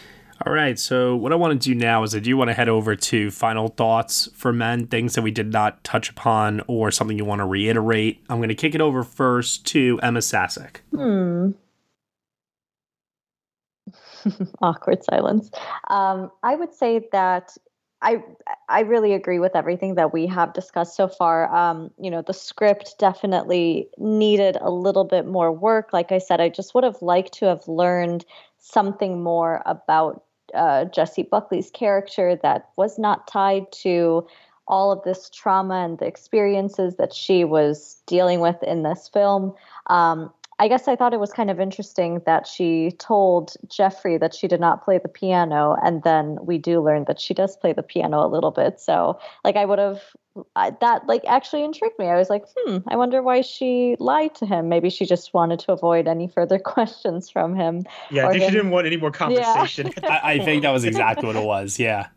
All right, so what I want to do now is I do want to head over to final thoughts for Men, things that we did not touch upon or something you want to reiterate. I'm going to kick it over first to Ema Sasic. Hmm. Awkward silence. Um, I would say that I I really agree with everything that we have discussed so far. Um, you know, the script definitely needed a little bit more work. Like I said, I just would have liked to have learned something more about Uh, Jessie Buckley's character that was not tied to all of this trauma and the experiences that she was dealing with in this film. Um, I guess I thought it was kind of interesting that she told Jeffrey that she did not play the piano, and then we do learn that she does play the piano a little bit. So, like, I would have, that like actually intrigued me. I was like, hmm, I wonder why she lied to him. Maybe she just wanted to avoid any further questions from him. Yeah, I think him. She didn't want any more conversation. Yeah. I, I think that was exactly what it was, yeah.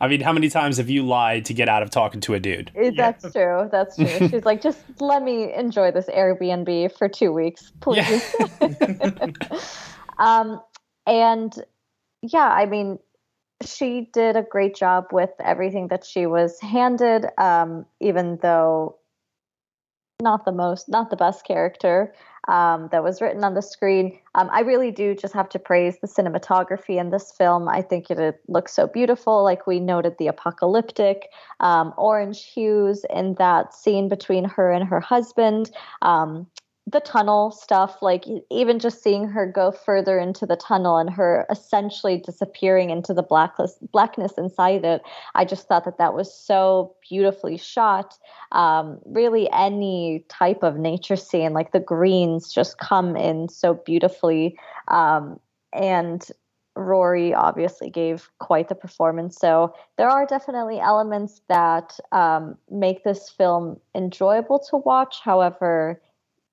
I mean, how many times have you lied to get out of talking to a dude? That's yeah. true. That's true. She's like, just let me enjoy this Airbnb for two weeks, please. Yeah. um, and yeah, I mean, she did a great job with everything that she was handed, um, even though not the most, not the best character um, that was written on the screen. Um, I really do just have to praise the cinematography in this film. I think it, it looks so beautiful. Like we noted, the apocalyptic um, orange hues in that scene between her and her husband. Um, the tunnel stuff, like even just seeing her go further into the tunnel and her essentially disappearing into the blackness, blackness inside it. I just thought that that was so beautifully shot. Um, really any type of nature scene, like the greens just come in so beautifully. Um, and Rory obviously gave quite the performance. So there are definitely elements that um, make this film enjoyable to watch. However,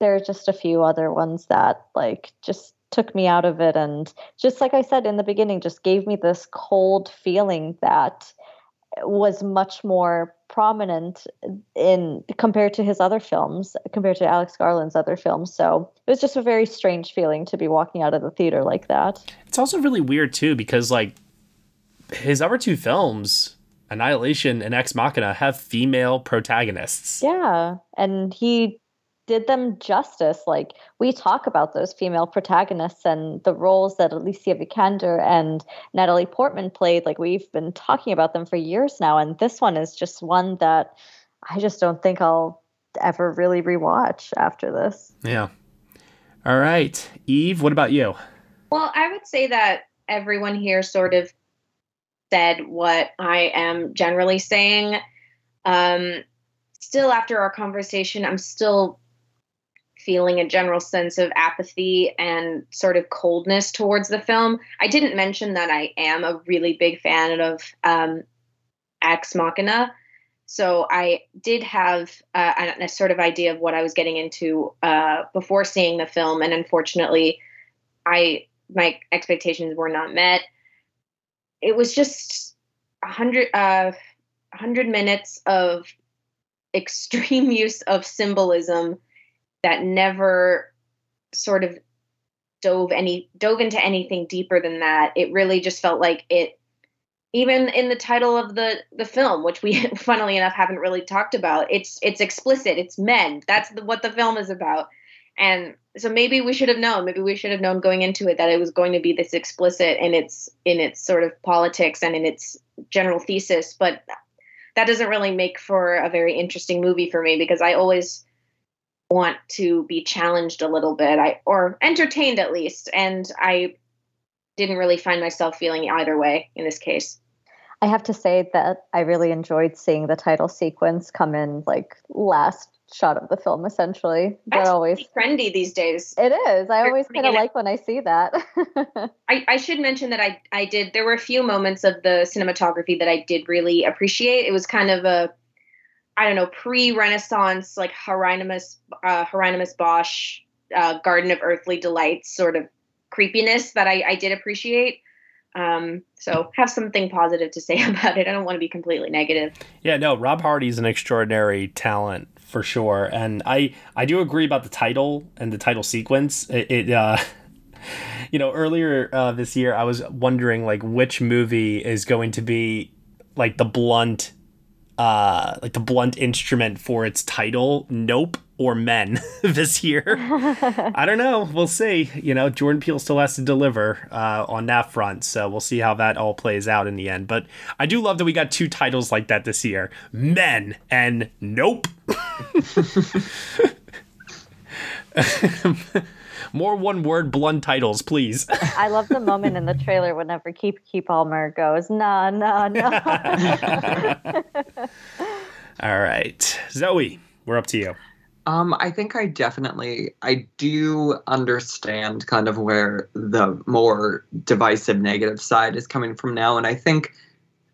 there are just a few other ones that like just took me out of it. And just like I said in the beginning, just gave me this cold feeling that was much more prominent in compared to his other films, compared to Alex Garland's other films. So it was just a very strange feeling to be walking out of the theater like that. It's also really weird too, because like his other two films, Annihilation and Ex Machina, have female protagonists. Yeah. And he did them justice. Like we talk about those female protagonists and the roles that Alicia Vikander and Natalie Portman played. Like we've been talking about them for years now. And this one is just one that I just don't think I'll ever really rewatch after this. Yeah. All right. Eve, what about you? Well, I would say that everyone here sort of said what I am generally saying. Um, still after our conversation, I'm still feeling a general sense of apathy and sort of coldness towards the film. I didn't mention that I am a really big fan of um, Ex Machina. So I did have uh, a, a sort of idea of what I was getting into uh, before seeing the film. And unfortunately, I my expectations were not met. It was just one hundred, uh, one hundred minutes of extreme use of symbolism that never sort of dove any dove into anything deeper than that. It really just felt like it, even in the title of the, the film, which we funnily enough haven't really talked about, it's it's explicit, it's men. That's the, what the film is about. And so maybe we should have known, maybe we should have known going into it that it was going to be this explicit in its in its sort of politics and in its general thesis. But that doesn't really make for a very interesting movie for me, because I always want to be challenged a little bit, I or entertained at least, and I didn't really find myself feeling either way in this case. I have to say that I really enjoyed seeing the title sequence come in like last shot of the film, essentially. That's always trendy these days. It is. I They're always kind of like when I see that. I, I should mention that I, I did, there were a few moments of the cinematography that I did really appreciate. It was kind of a, I don't know, pre-Renaissance, like Hieronymus, uh, Hieronymus Bosch, uh, Garden of Earthly Delights sort of creepiness that I, I did appreciate. Um, so have something positive to say about it. I don't want to be completely negative. Yeah, no, Rob Hardy's an extraordinary talent for sure. And I, I do agree about the title and the title sequence. It, it uh, you know, earlier uh, this year, I was wondering like which movie is going to be like the blunt, uh, like the blunt instrument for its title. Nope. Or Men this year. I don't know. We'll see. You know, Jordan Peele still has to deliver uh, on that front. So we'll see how that all plays out in the end. But I do love that we got two titles like that this year. Men and Nope. More one-word blunt titles, please. I love the moment in the trailer whenever Keep Keep Almer goes, nah, nah, nah. All right. Zoe, we're up to you. Um, I think I definitely, I do understand kind of where the more divisive negative side is coming from now. And I think,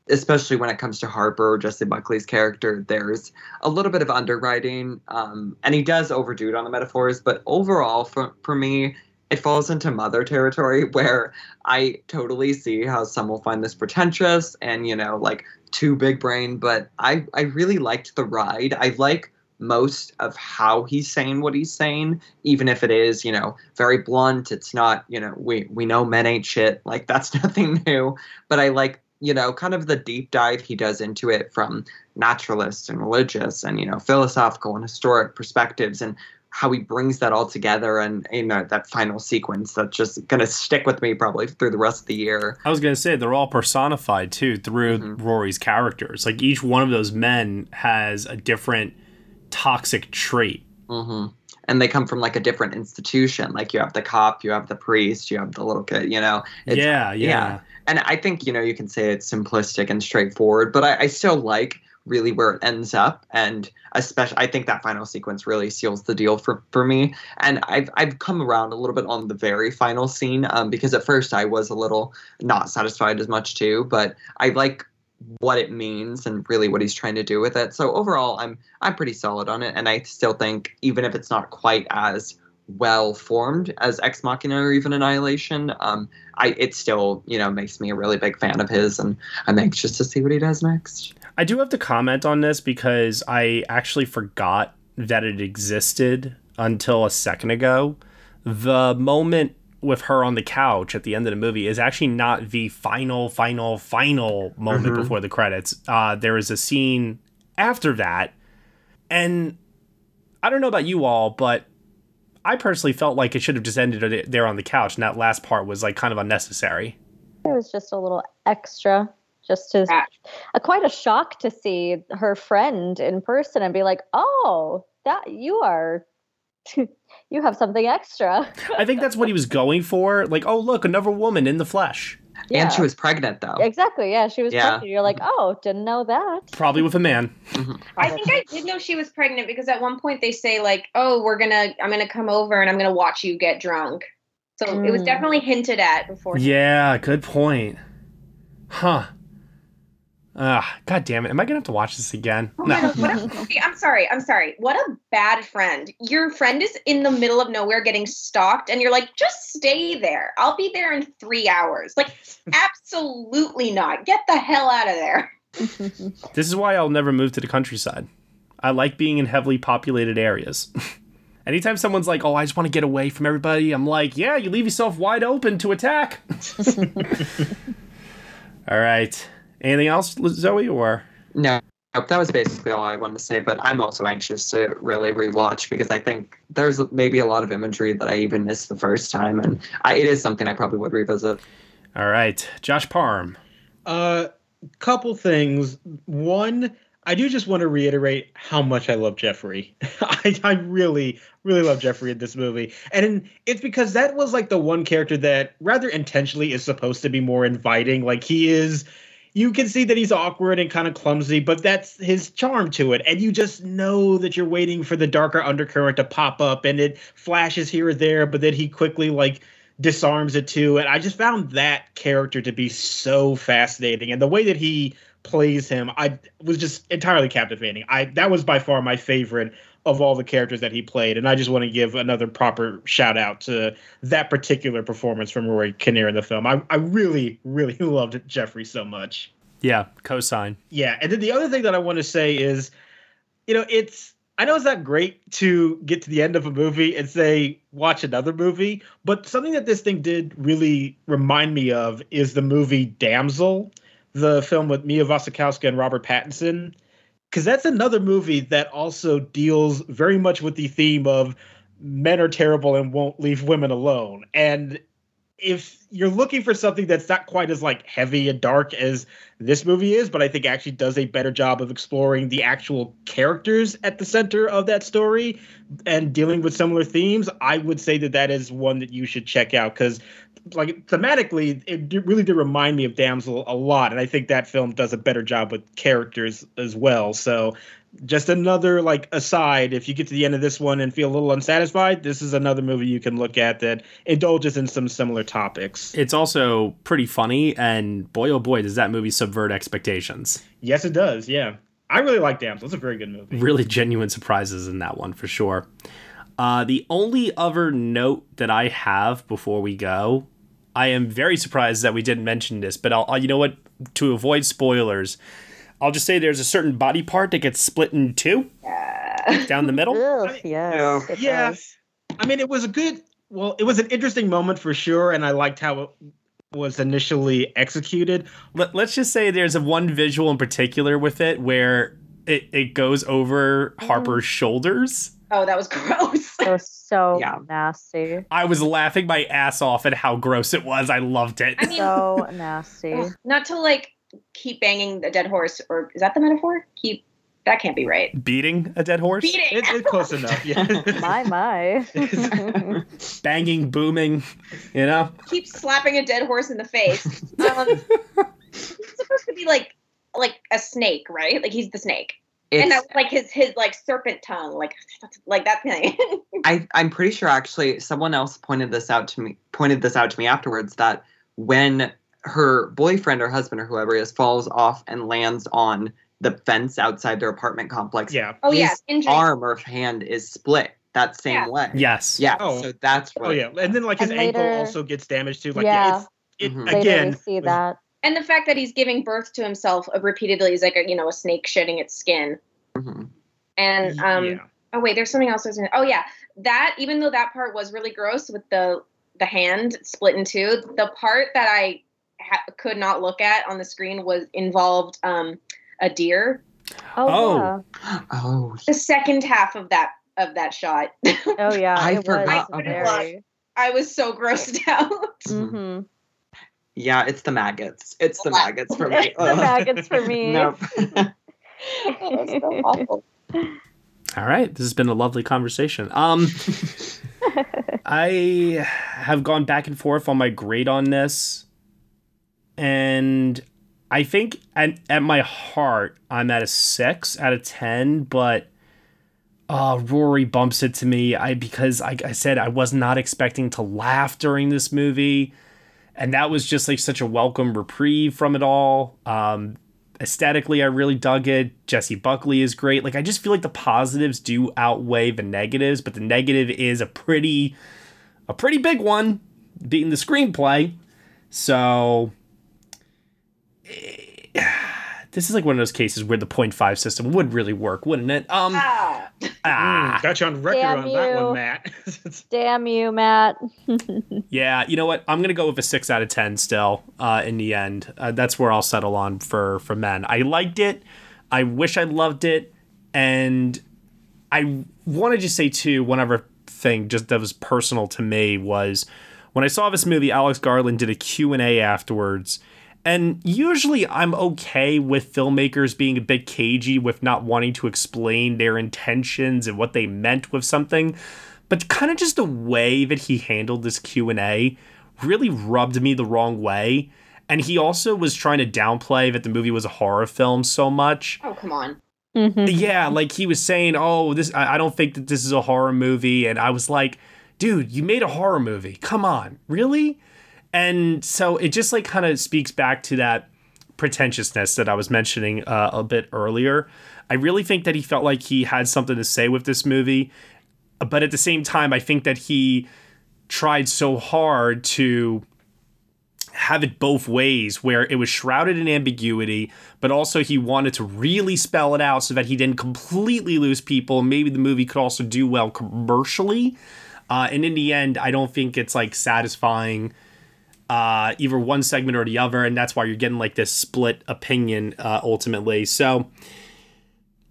especially when it comes to Harper or Jessie Buckley's character, there's a little bit of underwriting. Um, and he does overdo it on the metaphors. But overall, for, for me, it falls into Mother territory where I totally see how some will find this pretentious and, you know, like too big brain. But I, I really liked the ride. I like most of how he's saying what he's saying, even if it is, you know, very blunt. It's not, you know, we we know men ain't shit. Like, that's nothing new. But I like, you know, kind of the deep dive he does into it from naturalist and religious and, you know, philosophical and historic perspectives and how he brings that all together and, you know, that final sequence that's just going to stick with me probably through the rest of the year. I was going to say they're all personified, too, through mm-hmm. Rory's characters. Like, each one of those men has a different toxic trait. Mm-hmm. And they come from like a different institution. Like you have the cop, you have the priest, you have the little kid, you know? It's, yeah, yeah, yeah. And I think, you know, you can say it's simplistic and straightforward, but I, I still like really where it ends up. And especially, I think that final sequence really seals the deal for, for me. And I've, I've come around a little bit on the very final scene um, because at first I was a little not satisfied as much too, but I like what it means and really what he's trying to do with it. So overall, I'm I'm pretty solid on it. And I still think, even if it's not quite as well formed as Ex Machina or even Annihilation, um, I it still, you know, makes me a really big fan of his. And I'm anxious to see what he does next. I do have to comment on this because I actually forgot that it existed until a second ago. The moment with her on the couch at the end of the movie is actually not the final, final, final moment mm-hmm. before the credits. Uh, there is a scene after that. And I don't know about you all, but I personally felt like it should have just ended there on the couch. And that last part was like kind of unnecessary. It was just a little extra, just to a, quite a shock to see her friend in person and be like, oh, that you are, you have something extra. I think that's what he was going for. Like, oh, look, another woman in the flesh. Yeah. And she was pregnant, though. Exactly. Yeah, she was yeah. pregnant. You're like, oh, didn't know that. Probably with a man. Mm-hmm. I think I did know she was pregnant because at one point they say, like, oh, we're going to I'm going to come over and I'm going to watch you get drunk. So mm. it was definitely hinted at before. Yeah, good point. Huh. Ah, God damn it. Am I going to have to watch this again? Oh, no. What a, I'm sorry. I'm sorry. What a bad friend. Your friend is in the middle of nowhere getting stalked and you're like, just stay there. I'll be there in three hours. Like, absolutely not. Get the hell out of there. This is why I'll never move to the countryside. I like being in heavily populated areas. Anytime someone's like, oh, I just want to get away from everybody. I'm like, yeah, you leave yourself wide open to attack. All right. Anything else, Zoe, or? No, that was basically all I wanted to say, but I'm also anxious to really rewatch because I think there's maybe a lot of imagery that I even missed the first time, and I, it is something I probably would revisit. All right. Josh Parham. A uh, couple things. One, I do just want to reiterate how much I love Jeffrey. I, I really, really love Jeffrey in this movie. And it's because that was like the one character that rather intentionally is supposed to be more inviting. Like, he is... you can see that he's awkward and kind of clumsy, but that's his charm to it. And you just know that you're waiting for the darker undercurrent to pop up, and it flashes here or there, but then he quickly like disarms it too. And I just found that character to be so fascinating. And the way that he plays him, I was just entirely captivating. I that was by far my favorite of all the characters that he played. And I just want to give another proper shout out to that particular performance from Rory Kinnear in the film. I, I really, really loved Jeffrey so much. Yeah. Cosign. Yeah. And then the other thing that I want to say is, you know, it's, I know it's not great to get to the end of a movie and say, watch another movie, but something that this thing did really remind me of is the movie Damsel, the film with Mia Wasikowska and Robert Pattinson. Because that's another movie that also deals very much with the theme of men are terrible and won't leave women alone. And if you're looking for something that's not quite as like heavy and dark as this movie is, but I think actually does a better job of exploring the actual characters at the center of that story and dealing with similar themes, I would say that that is one that you should check out. Because like thematically, it really did remind me of Damsel a lot, and I think that film does a better job with characters as well. So just another like aside, if you get to the end of this one and feel a little unsatisfied, this is another movie you can look at that indulges in some similar topics. It's also pretty funny, and boy, oh boy, does that movie subvert expectations. Yes, it does, yeah. I really like Damsel. It's a very good movie. Really genuine surprises in that one, for sure. Uh, the only other note that I have before we go, I am very surprised that we didn't mention this, but I'll, I'll, you know what, to avoid spoilers, I'll just say there's a certain body part that gets split in two yeah. down the middle. Oof, yes, yeah. yeah. I mean, it was a good, well, it was an interesting moment for sure, and I liked how it was initially executed. Let, let's just say there's a one visual in particular with it where it, it goes over mm. Harper's shoulders. Oh, that was gross. It was so yeah. nasty. I was laughing my ass off at how gross it was. I loved it. I mean, so nasty. Not to, like, keep banging a dead horse, or is that the metaphor? Keep, that can't be right. Beating a dead horse? Beating. It, it's close enough, yeah. my, my. Banging, booming, you know? Keep slapping a dead horse in the face. Um, it's supposed to be, like, like a snake, right? Like, he's the snake. It's, and that was like his his like serpent tongue, like like that thing. I I'm pretty sure actually someone else pointed this out to me pointed this out to me afterwards, that when her boyfriend or husband or whoever it is falls off and lands on the fence outside their apartment complex, yeah, oh his yeah, arm or hand is split that same yeah. leg. Yes, yeah. Oh. So that's right. Oh yeah, and then like his later, ankle also gets damaged too. Like yeah, it's, it mm-hmm. again. We see that. And the fact that he's giving birth to himself repeatedly is like, a, you know, a snake shedding its skin. Mm-hmm. And, um, yeah. oh, wait, there's something else. I was gonna, oh, yeah. That, even though that part was really gross with the, the hand split in two, the part that I ha- could not look at on the screen was involved um, a deer. Oh. Oh. oh. The second half of that of that shot. Oh, yeah. I it forgot. Was I, I was so grossed out. Mm-hmm. Yeah, it's the maggots. It's the maggots for me. It's the maggots for me. Nope. That's so awful. All right. This has been a lovely conversation. Um, I have gone back and forth on my grade on this. And I think at, at my heart, I'm at a six out of ten. But uh, Rory bumps it to me I because I, I said I was not expecting to laugh during this movie. And that was just like such a welcome reprieve from it all. Um, aesthetically, I really dug it. Jessie Buckley is great. Like, I just feel like the positives do outweigh the negatives, but the negative is a pretty, a pretty big one, being the screenplay. So this is like one of those cases where the point five system would really work, wouldn't it? Um, ah. Ah. Mm, got you on record Damn on you. that one, Matt. Damn you, Matt. Yeah, you know what? I'm going to go with a six out of ten still uh, in the end. Uh, that's where I'll settle on for, for Men. I liked it. I wish I loved it. And I want to just say, too, one other thing just that was personal to me was when I saw this movie, Alex Garland did a Q and A afterwards. And usually I'm okay with filmmakers being a bit cagey with not wanting to explain their intentions and what they meant with something. But kind of just the way that he handled this Q and A really rubbed me the wrong way. And he also was trying to downplay that the movie was a horror film so much. Oh, come on. Mm-hmm. Yeah, like he was saying, oh, this I, I don't think that this is a horror movie. And I was like, dude, you made a horror movie. Come on. Really? And so it just like kind of speaks back to that pretentiousness that I was mentioning uh, a bit earlier. I really think that he felt like he had something to say with this movie. But at the same time, I think that he tried so hard to have it both ways, where it was shrouded in ambiguity, but also he wanted to really spell it out so that he didn't completely lose people. Maybe the movie could also do well commercially. Uh, and in the end, I don't think it's like satisfying uh, either one segment or the other. And that's why you're getting like this split opinion uh, ultimately. So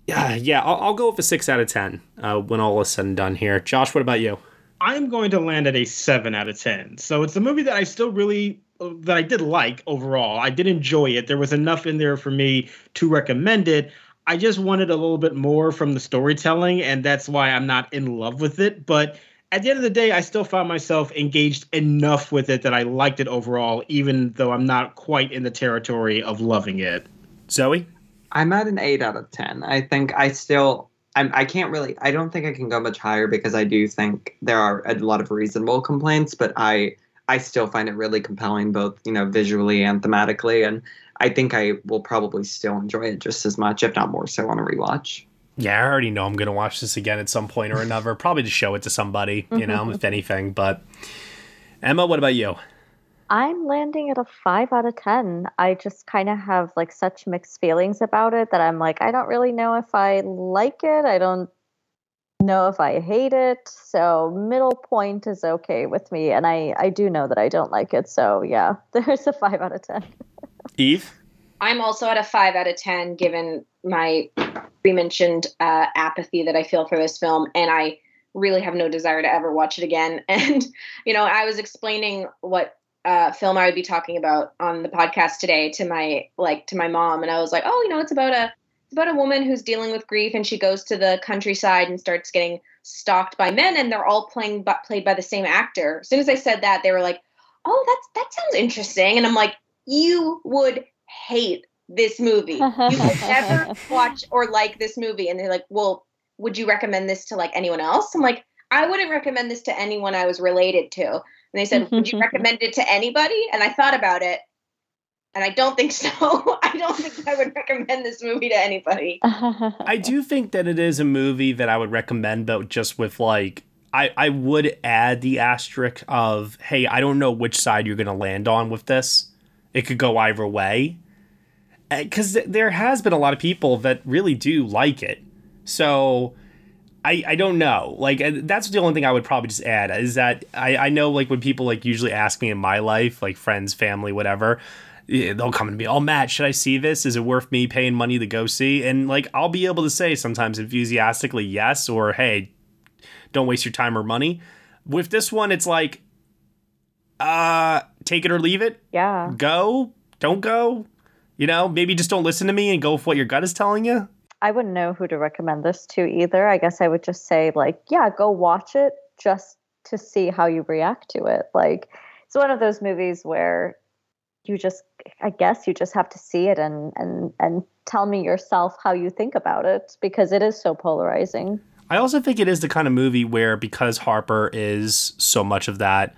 yeah, yeah, I'll, I'll go with a six out of ten uh, when all is said and done here. Josh, what about you? I'm going to land at a seven out of ten. So it's a movie that I still really... that I did like overall. I did enjoy it. There was enough in there for me to recommend it. I just wanted a little bit more from the storytelling, and that's why I'm not in love with it. But at the end of the day, I still found myself engaged enough with it that I liked it overall, even though I'm not quite in the territory of loving it. Zoe? I'm at an eight out of ten. I think I still... I'm, I can't really... I don't think I can go much higher because I do think there are a lot of reasonable complaints, but I... I still find it really compelling, both, you know, visually and thematically. And I think I will probably still enjoy it just as much, if not more so, on a rewatch. Yeah, I already know I'm going to watch this again at some point or another, probably to show it to somebody, you know, if anything. But Emma, what about you? I'm landing at a five out of ten. I just kind of have like such mixed feelings about it that I'm like, I don't really know if I like it. I don't know if I hate it, so middle point is okay with me, and I, I do know that I don't like it, so yeah, there's a five out of ten. Eve? I'm also at a five out of ten, given my pre-mentioned uh, apathy that I feel for this film, and I really have no desire to ever watch it again. And, you know, I was explaining what uh, film I would be talking about on the podcast today to my, like, to my mom, and I was like, oh, you know, it's about a It's about a woman who's dealing with grief, and she goes to the countryside and starts getting stalked by men, and they're all playing, but played by the same actor. As soon as I said that, they were like, oh, that's that sounds interesting. And I'm like, you would hate this movie. You would never watch or like this movie. And they're like, well, would you recommend this to like anyone else? I'm like, I wouldn't recommend this to anyone I was related to. And they said, would you recommend it to anybody? And I thought about it. And I don't think so. I don't think I would recommend this movie to anybody. I do think that it is a movie that I would recommend, but just with like, I, I would add the asterisk of, hey, I don't know which side you're going to land on with this. It could go either way. Because th- there has been a lot of people that really do like it. So I, I don't know. Like, that's the only thing I would probably just add is that I, I know like when people like usually ask me in my life, like friends, family, whatever, they'll come to me, oh, Matt, should I see this? Is it worth me paying money to go see? And, like, I'll be able to say sometimes enthusiastically yes, or, hey, don't waste your time or money. With this one, it's like, uh, take it or leave it. Yeah. Go. Don't go. You know, maybe just don't listen to me and go with what your gut is telling you. I wouldn't know who to recommend this to either. I guess I would just say, like, yeah, go watch it just to see how you react to it. Like, it's one of those movies where you just, I guess you just have to see it and, and, and tell me yourself how you think about it, because it is so polarizing. I also think it is the kind of movie where, because Harper is so much of that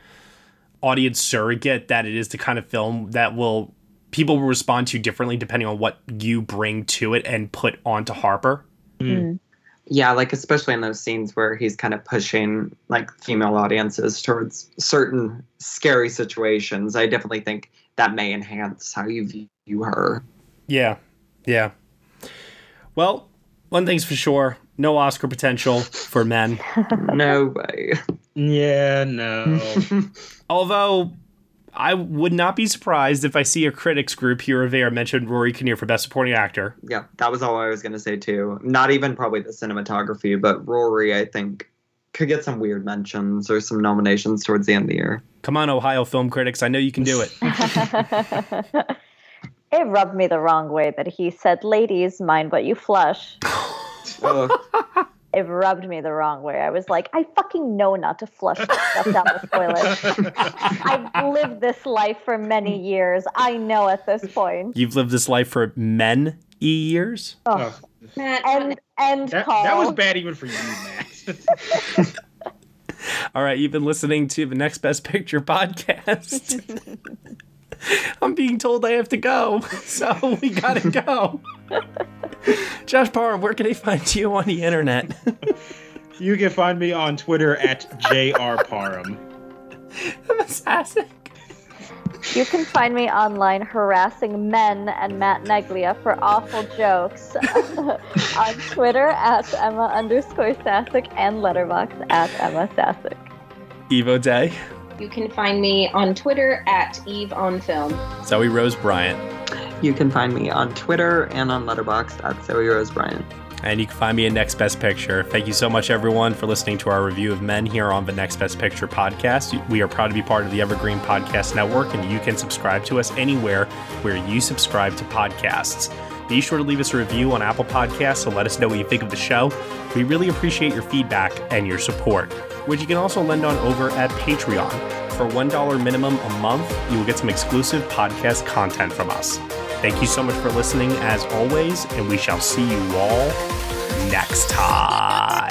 audience surrogate, that it is the kind of film that will, people will respond to differently depending on what you bring to it and put onto Harper. Mm. Yeah, like especially in those scenes where he's kind of pushing like female audiences towards certain scary situations. I definitely think that may enhance how you view her. Yeah, yeah. Well, one thing's for sure, no Oscar potential for Men. No way. Yeah, no. Although I would not be surprised if I see a critics group here or there mention Rory Kinnear for Best Supporting Actor. Yeah, that was all I was going to say, too. Not even probably the cinematography, but Rory, I think, could get some weird mentions or some nominations towards the end of the year. Come on, Ohio film critics. I know you can do it. It rubbed me the wrong way that he said, ladies, mind what you flush. Oh. it rubbed me the wrong way. I was like, I fucking know not to flush stuff down the toilet. I've lived this life for many years. I know at this point. You've lived this life for many years? Oh. oh. Matt, and and that, Paul. That was bad even for you, Matt. All right, you've been listening to the Next Best Picture podcast. I'm being told I have to go, so we gotta go. Josh Parham, where can they find you on the internet? You can find me on Twitter at J R Parham. Assassin. You can find me online harassing men and Matt Neglia for awful jokes on Twitter at Ema underscore Sasic and Letterboxd at Ema Sasic. Evo Day. You can find me on Twitter at Eve on Film. Zoe Rose Bryant. You can find me on Twitter and on Letterboxd at Zoe Rose Bryant. And you can find me in Next Best Picture. Thank you so much, everyone, for listening to our review of Men here on the Next Best Picture podcast. We are proud to be part of the Evergreen Podcast Network, and you can subscribe to us anywhere where you subscribe to podcasts. Be sure to leave us a review on Apple Podcasts to let us know what you think of the show. We really appreciate your feedback and your support, which you can also lend on over at Patreon. For one dollar minimum a month, you will get some exclusive podcast content from us. Thank you so much for listening, as always, and we shall see you all next time.